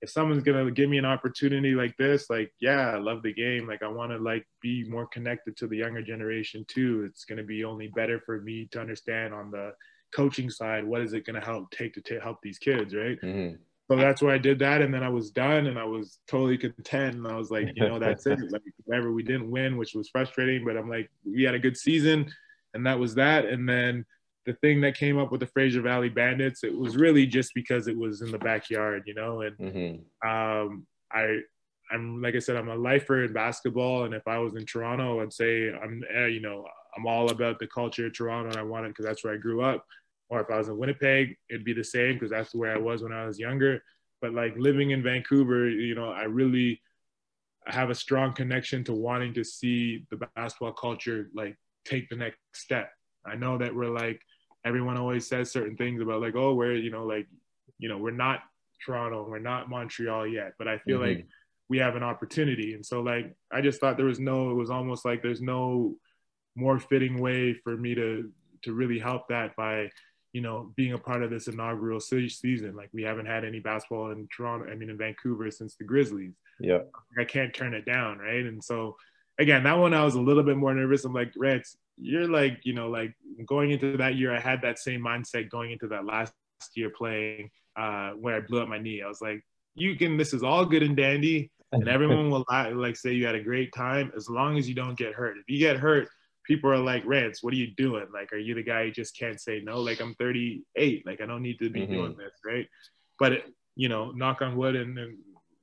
if someone's going to give me an opportunity like this, like, yeah, I love the game. Like, I want to, like, be more connected to the younger generation, too. It's going to be only better for me to understand on the coaching side, what is it going to help take to t- help these kids, right? Mm-hmm. So that's where I did that, and then I was done, and I was totally content, and I was like, you know, that's it. Like, whatever, we didn't win, which was frustrating, but I'm like, we had a good season, and that was that, and then the thing that came up with the Fraser Valley Bandits, it was really just because it was in the backyard, you know, and mm-hmm. um, I, I'm, like I said, I'm a lifer in basketball. And if I was in Toronto, I'd say I'm, you know, I'm all about the culture of Toronto, and I want it because that's where I grew up. Or if I was in Winnipeg, it'd be the same because that's where I was when I was younger. But like living in Vancouver, you know, I really have a strong connection to wanting to see the basketball culture, like take the next step. I know that we're like, everyone always says certain things about like, oh, we're, you know, like, you know, we're not Toronto, we're not Montreal yet, but I feel mm-hmm. like we have an opportunity. And so like, I just thought there was no, it was almost like there's no more fitting way for me to, to really help that by, you know, being a part of this inaugural season. Like we haven't had any basketball in Toronto, I mean, in Vancouver since the Grizzlies. Yeah. I can't turn it down. Right. And so again, that one, I was a little bit more nervous. I'm like, Reds, you're like, you know, like going into that year, I had that same mindset going into that last year playing uh, where I blew up my knee. I was like, you can, this is all good and dandy, and everyone will like say you had a great time as long as you don't get hurt. If you get hurt, people are like, Reds, what are you doing? Like, are you the guy who just can't say no? Like, I'm thirty-eight. Like, I don't need to be mm-hmm. doing this, right? But, it, you know, knock on wood and, and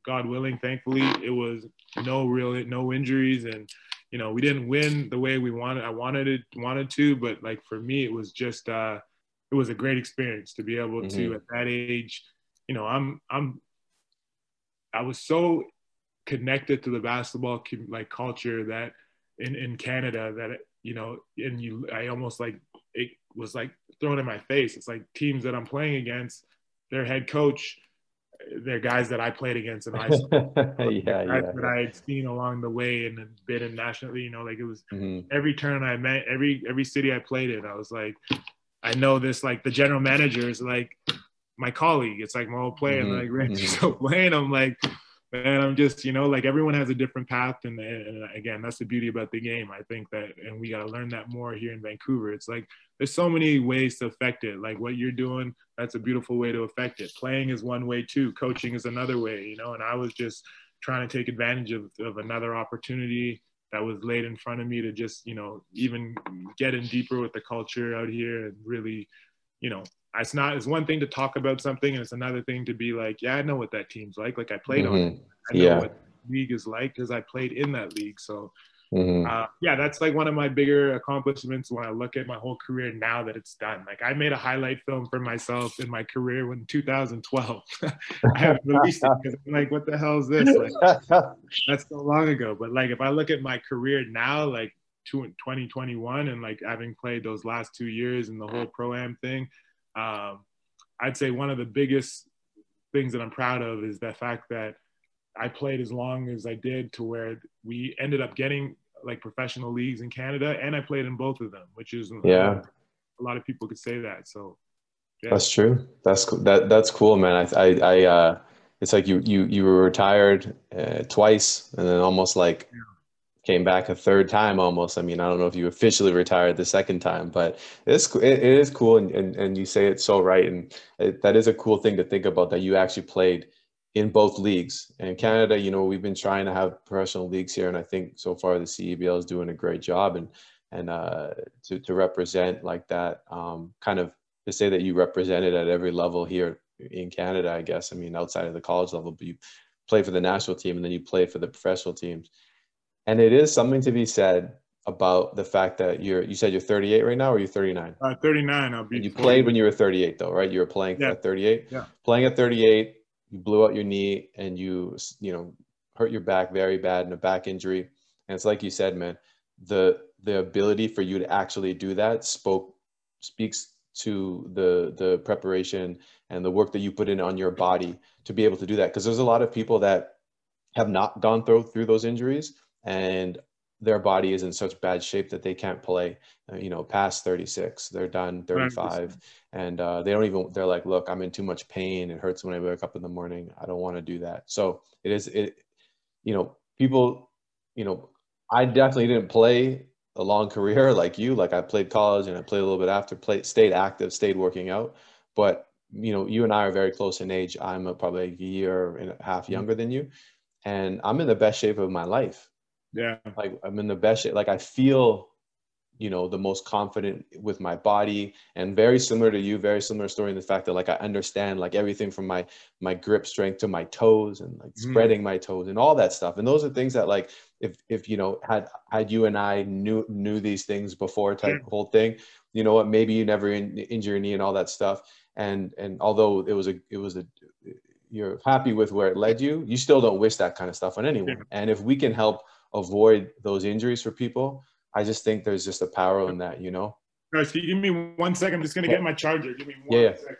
God willing, thankfully, it was no real, no injuries, and you know, we didn't win the way we wanted. I wanted it, wanted to, but like for me, it was just, uh, it was a great experience to be able mm-hmm. to at that age. You know, I'm, I'm, I was so connected to the basketball like culture that in, in Canada that it, you know, and you, I almost like it was like thrown in my face. It's like teams that I'm playing against, their head coach, they're guys that I played against in high school, yeah, guys yeah, that I had seen along the way and been in nationally, you know, like it was mm-hmm. every turn I met, every every city I played in, I was like, I know this, like the general manager is like my colleague, it's like my old player, mm-hmm. like Reds, you're so playing, I'm like, man, I'm just, you know, like everyone has a different path, and, and again, that's the beauty about the game, I think that, and we got to learn that more here in Vancouver. It's like there's so many ways to affect it. Like what you're doing, that's a beautiful way to affect it. Playing is one way too. Coaching is another way, you know, and I was just trying to take advantage of, of another opportunity that was laid in front of me to just, you know, even get in deeper with the culture out here and really, you know, it's not, it's one thing to talk about something and it's another thing to be like, yeah, I know what that team's like. Like I played mm-hmm. on it. I know yeah. what the league is like because I played in that league. So mm-hmm. uh, yeah, that's like one of my bigger accomplishments when I look at my whole career now that it's done. Like I made a highlight film for myself in my career in two thousand twelve. I haven't released it because I'm like, what the hell is this? Like, that's so long ago. But like, if I look at my career now, like twenty twenty-one and like having played those last two years and the whole Pro-Am thing, Um, I'd say one of the biggest things that I'm proud of is the fact that I played as long as I did to where we ended up getting like professional leagues in Canada, and I played in both of them, which is yeah, a lot of people could say that. So yeah. That's true. That's cool. That that's cool, man. I, I, I uh, it's like you, you, you were retired uh, twice and then almost like yeah. came back a third time almost. I mean, I don't know if you officially retired the second time, but it's, it, it is cool. And, and, and you say it so right. And it, that is a cool thing to think about, that you actually played in both leagues. And Canada, you know, we've been trying to have professional leagues here. And I think so far the C E B L is doing a great job. And, and uh, to, to represent like that, um, kind of to say that you represented at every level here in Canada, I guess. I mean, outside of the college level, but you play for the national team and then you play for the professional teams. And it is something to be said about the fact that you're, you said you're thirty-eight right now, or you're thirty-nine? Uh, thirty-nine, I'll be. And you played when you were thirty-eight though, right? You were playing yeah. at thirty-eight? Yeah. Playing at thirty-eight, you blew out your knee and you, you know, hurt your back very bad in a back injury. And it's like you said, man, the, the ability for you to actually do that spoke, speaks to the, the preparation and the work that you put in on your body to be able to do that. Because there's a lot of people that have not gone through, through those injuries, and their body is in such bad shape that they can't play, you know, past thirty-six. They're done, thirty-five. one hundred percent. And uh, they don't even, they're like, look, I'm in too much pain. It hurts when I wake up in the morning. I don't want to do that. So it is, it, you know, people, you know, I definitely didn't play a long career like you. Like I played college and I played a little bit after, played, stayed active, stayed working out. But, you know, you and I are very close in age. I'm a, probably a year and a half younger than you. And I'm in the best shape of my life. Yeah, like I'm in the best shape. Like I feel, you know, the most confident with my body, and very similar to you, very similar story in the fact that like I understand like everything from my my grip strength to my toes and like mm. spreading my toes and all that stuff. And those are things that like if if you know had had you and I knew knew these things before type yeah. whole thing, you know what? Maybe you never in, injure your knee and all that stuff. And and although it was a it was a you're happy with where it led you, you still don't wish that kind of stuff on anyone. Yeah. And if we can help avoid those injuries for people, I just think there's just a power in that, you know? Guys, give me one second. I'm just going to yeah. get my charger. Give me one yeah, yeah. second.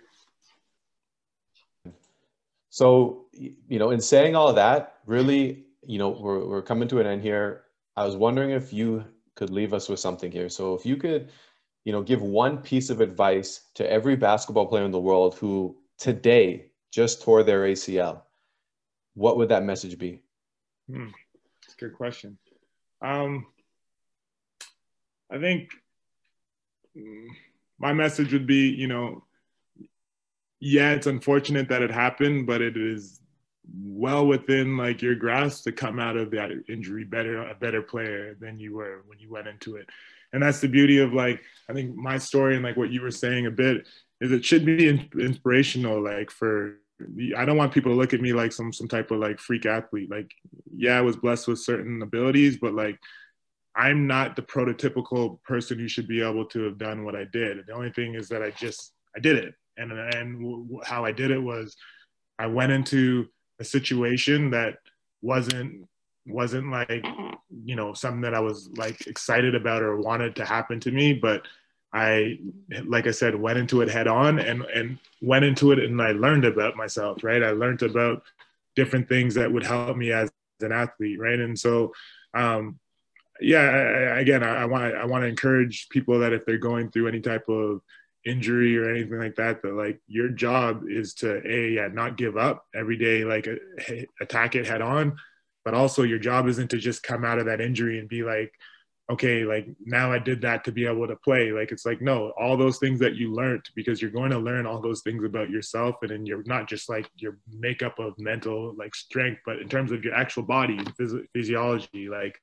So, you know, in saying all of that, really, you know, we're, we're coming to an end here. I was wondering if you could leave us with something here. So if you could, you know, give one piece of advice to every basketball player in the world who today just tore their A C L, what would that message be? Hmm. Good question. Um, I think my message would be, you know, yeah, it's unfortunate that it happened, but it is well within like your grasp to come out of that injury better, a better player than you were when you went into it. And that's the beauty of like, I think my story and like what you were saying a bit is it should be in- inspirational, like for, I don't want people to look at me like some some type of like freak athlete. Like, yeah, I was blessed with certain abilities, but like, I'm not the prototypical person who should be able to have done what I did. The only thing is that I just, I did it. And, and w- how I did it was I went into a situation that wasn't, wasn't like, you know, something that I was like excited about or wanted to happen to me, but I, like I said, went into it head on and, and went into it and I learned about myself, right? I learned about different things that would help me as an athlete, right? And so, um, yeah, I, again, I, I want I want to encourage people that if they're going through any type of injury or anything like that, that like your job is to, A, yeah, not give up every day, like attack it head on, but also your job isn't to just come out of that injury and be like, okay, like now I did that to be able to play. Like, it's like, no, all those things that you learned, because you're going to learn all those things about yourself, and then you're not just like your makeup of mental like strength, but in terms of your actual body, phys- physiology, like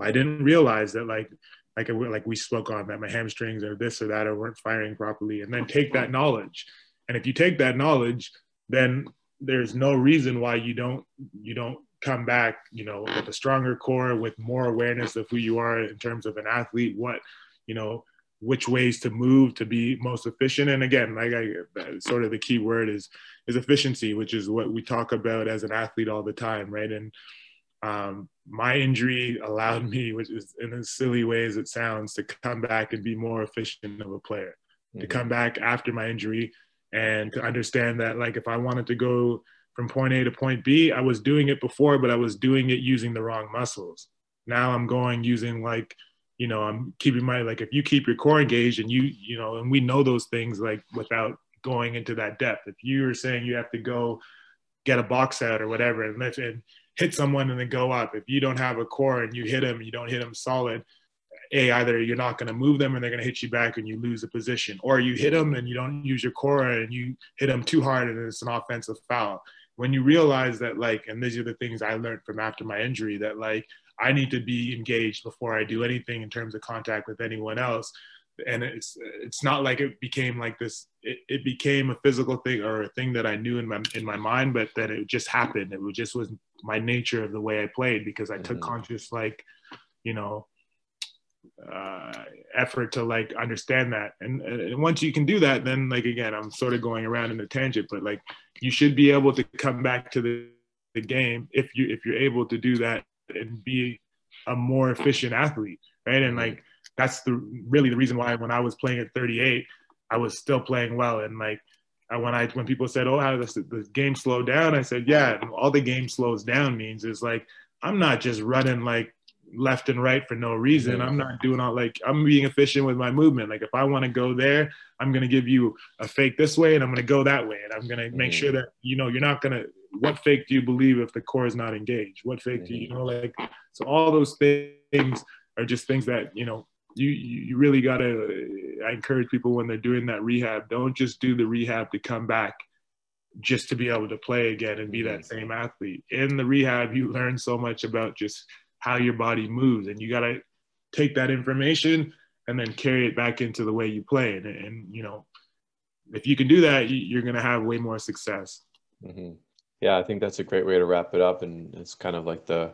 I didn't realize that like, like, I, like we spoke on that my hamstrings or this or that, or weren't firing properly. And then take that knowledge. And if you take that knowledge, then there's no reason why you don't, you don't, come back, you know, with a stronger core, with more awareness of who you are in terms of an athlete, what, you know, which ways to move to be most efficient. And again, like I, sort of the key word is, is efficiency, which is what we talk about as an athlete all the time, right? And um, my injury allowed me, which is in as silly way as it sounds, to come back and be more efficient of a player, mm-hmm. to come back after my injury and to understand that, like, if I wanted to go from point A to point B, I was doing it before, but I was doing it using the wrong muscles. Now I'm going using like, you know, I'm keeping my, like, if you keep your core engaged and you, you know, and we know those things, like, without going into that depth, if you are saying you have to go get a box out or whatever and, lift, and hit someone and then go up, if you don't have a core and you hit them, you don't hit them solid, A, either you're not going to move them and they're going to hit you back and you lose a position, or you hit them and you don't use your core and you hit them too hard and it's an offensive foul. When you realize that, like, and these are the things I learned from after my injury, that like, I need to be engaged before I do anything in terms of contact with anyone else. And it's it's not like it became like this, it, it became a physical thing or a thing that I knew in my in my mind, but that it just happened. It was just was my nature of the way I played, because I took mm-hmm. conscious, like, you know, uh, effort to like understand that. And, and once you can do that, then like, again, I'm sort of going around in a tangent, but like, you should be able to come back to the, the game if you if you're able to do that and be a more efficient athlete, right? And like, that's the really the reason why when I was playing at thirty-eight, I was still playing well. And like, I, when I when people said, "Oh, how does the, the game slow down?" I said, "Yeah, all the game slows down means is like, I'm not just running like left and right for no reason. I'm not doing all, like, I'm being efficient with my movement. Like, if I want to go there, I'm going to give you a fake this way and I'm going to go that way, and I'm going to make mm-hmm. sure that, you know, you're not going to, what fake do you believe if the core is not engaged? What fake mm-hmm. do you, you know, like, so all those things are just things that, you know, you you really got to, I encourage people when they're doing that rehab, don't just do the rehab to come back just to be able to play again and be mm-hmm. that same athlete. In the rehab, you learn so much about just how your body moves, and you got to take that information and then carry it back into the way you play. And, and you know, if you can do that, you're going to have way more success. Mm-hmm. Yeah, I think that's a great way to wrap it up. And it's kind of like the,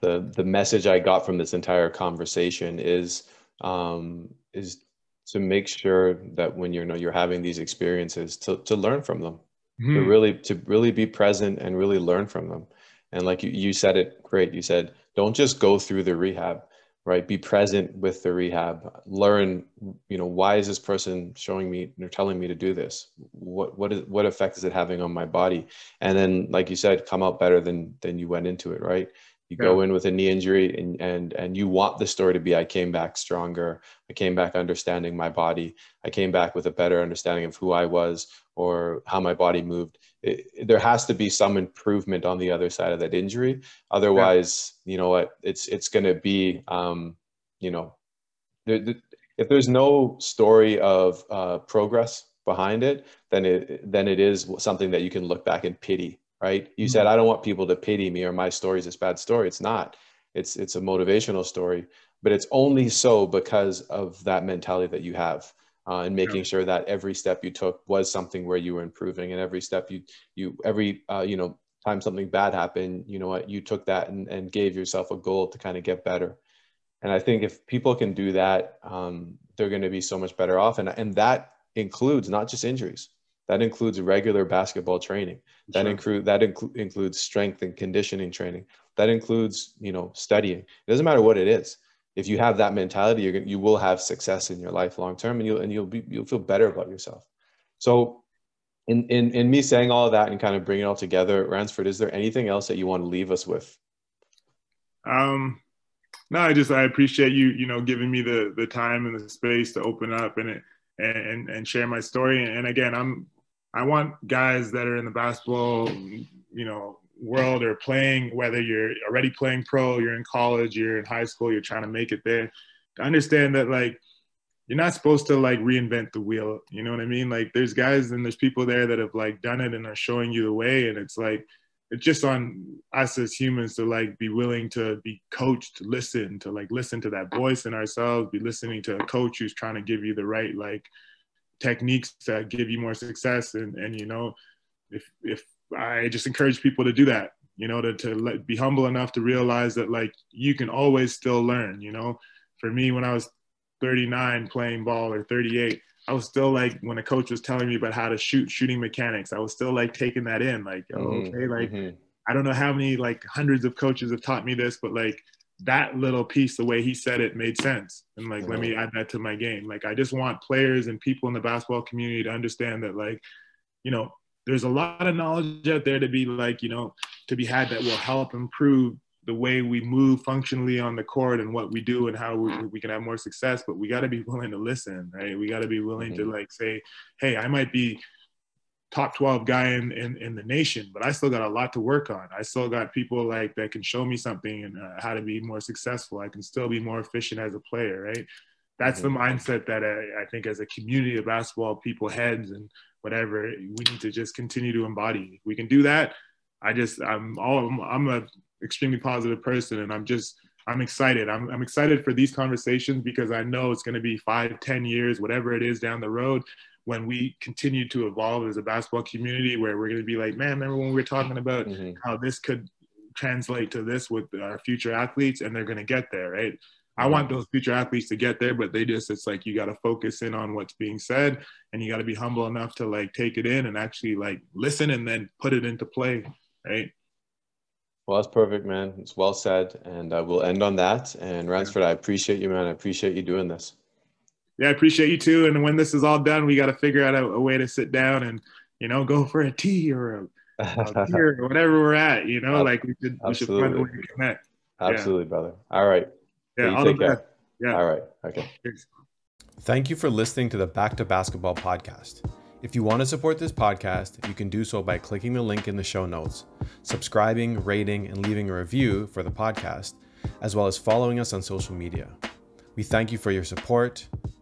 the, the message I got from this entire conversation is, um, is to make sure that when you're, you know, you're having these experiences to, to learn from them, mm-hmm. to really, to really be present and really learn from them. And like you, you said it great. You said, don't just go through the rehab, right? Be present with the rehab. Learn, you know, why is this person showing me or telling me to do this? What what is what effect is it having on my body? And then, like you said, come out better than than you went into it, right? You yeah. go in with a knee injury, and and and you want the story to be, I came back stronger. I came back understanding my body. I came back with a better understanding of who I was or how my body moved. It, there has to be some improvement on the other side of that injury. Otherwise, yeah. you know what, it's, it's going to be, um, you know, there, there, if there's no story of uh, progress behind it, then it, then it is something that you can look back and pity, right? You mm-hmm. said, I don't want people to pity me, or my story is this bad story. It's not, it's, it's a motivational story, but it's only so because of that mentality that you have. Uh, and making yeah. sure that every step you took was something where you were improving, and every step you, you, every, uh, you know, time something bad happened, you know what, you took that and, and gave yourself a goal to kind of get better. And I think if people can do that, um, they're going to be so much better off. And, and that includes not just injuries, that includes regular basketball training, that sure. include, that inclu- includes strength and conditioning training, that includes, you know, studying. It doesn't matter what it is. If you have that mentality, you're gonna, you will have success in your life long term, and you'll and you'll be you'll feel better about yourself. So, in in in me saying all of that and kind of bringing it all together, Ransford, is there anything else that you want to leave us with? Um, no, I just I appreciate you you know giving me the the time and the space to open up and it, and and share my story. And again, I'm I want guys that are in the basketball you know, world or playing, whether you're already playing pro, you're in college, you're in high school, you're trying to make it there, to understand that, like, you're not supposed to, like, reinvent the wheel. You know what I mean? Like, there's guys and there's people there that have, like, done it and are showing you the way. And it's like, it's just on us as humans to, like, be willing to be coached, listen, to, like, listen to that voice in ourselves, be listening to a coach who's trying to give you the right, like, techniques that give you more success. And, and you know, if if I just encourage people to do that, you know, to, to let, be humble enough to realize that, like, you can always still learn. You know, for me, when I was thirty-nine playing ball, or thirty-eight, I was still like, when a coach was telling me about how to shoot, shooting mechanics, I was still like taking that in, like, mm-hmm. oh, okay, like, mm-hmm. I don't know how many, like, hundreds of coaches have taught me this, but like that little piece, the way he said it, made sense. And like, mm-hmm. let me add that to my game. Like, I just want players and people in the basketball community to understand that, like, you know, there's a lot of knowledge out there to be, like, you know, to be had that will help improve the way we move functionally on the court and what we do and how we, we can have more success. But we got to be willing to listen, right? We got to be willing mm-hmm. to, like, say, hey, I might be top twelve guy in, in, in the nation, but I still got a lot to work on. I still got people, like, that can show me something and uh, how to be more successful. I can still be more efficient as a player, right? That's mm-hmm. the mindset that I, I think as a community of basketball people heads and whatever, we need to just continue to embody. If we can do that, I just, I'm all, I'm, I'm a, extremely positive person, and I'm just I'm excited I'm, I'm excited for these conversations, because I know it's going to be five, ten years, whatever it is down the road, when we continue to evolve as a basketball community, where we're going to be like, man, remember when we were talking about mm-hmm. how this could translate to this with our future athletes, and they're going to get there, right? I want those future athletes to get there, but they just, it's like, you got to focus in on what's being said, and you got to be humble enough to, like, take it in and actually, like, listen and then put it into play, right? Well, that's perfect, man. It's well said. And uh, we'll end on that. And Ransford, I appreciate you, man. I appreciate you doing this. Yeah, I appreciate you too. And when this is all done, we got to figure out a, a way to sit down and, you know, go for a tea or a, a beer or whatever we're at, you know, like we should, we should find a way to connect. Yeah. Absolutely, brother. All right. Yeah, all the best. Yeah. All right. Okay. Cheers. Thank you for listening to the Back to Basketball podcast. If you want to support this podcast, you can do so by clicking the link in the show notes, subscribing, rating, and leaving a review for the podcast, as well as following us on social media. We thank you for your support,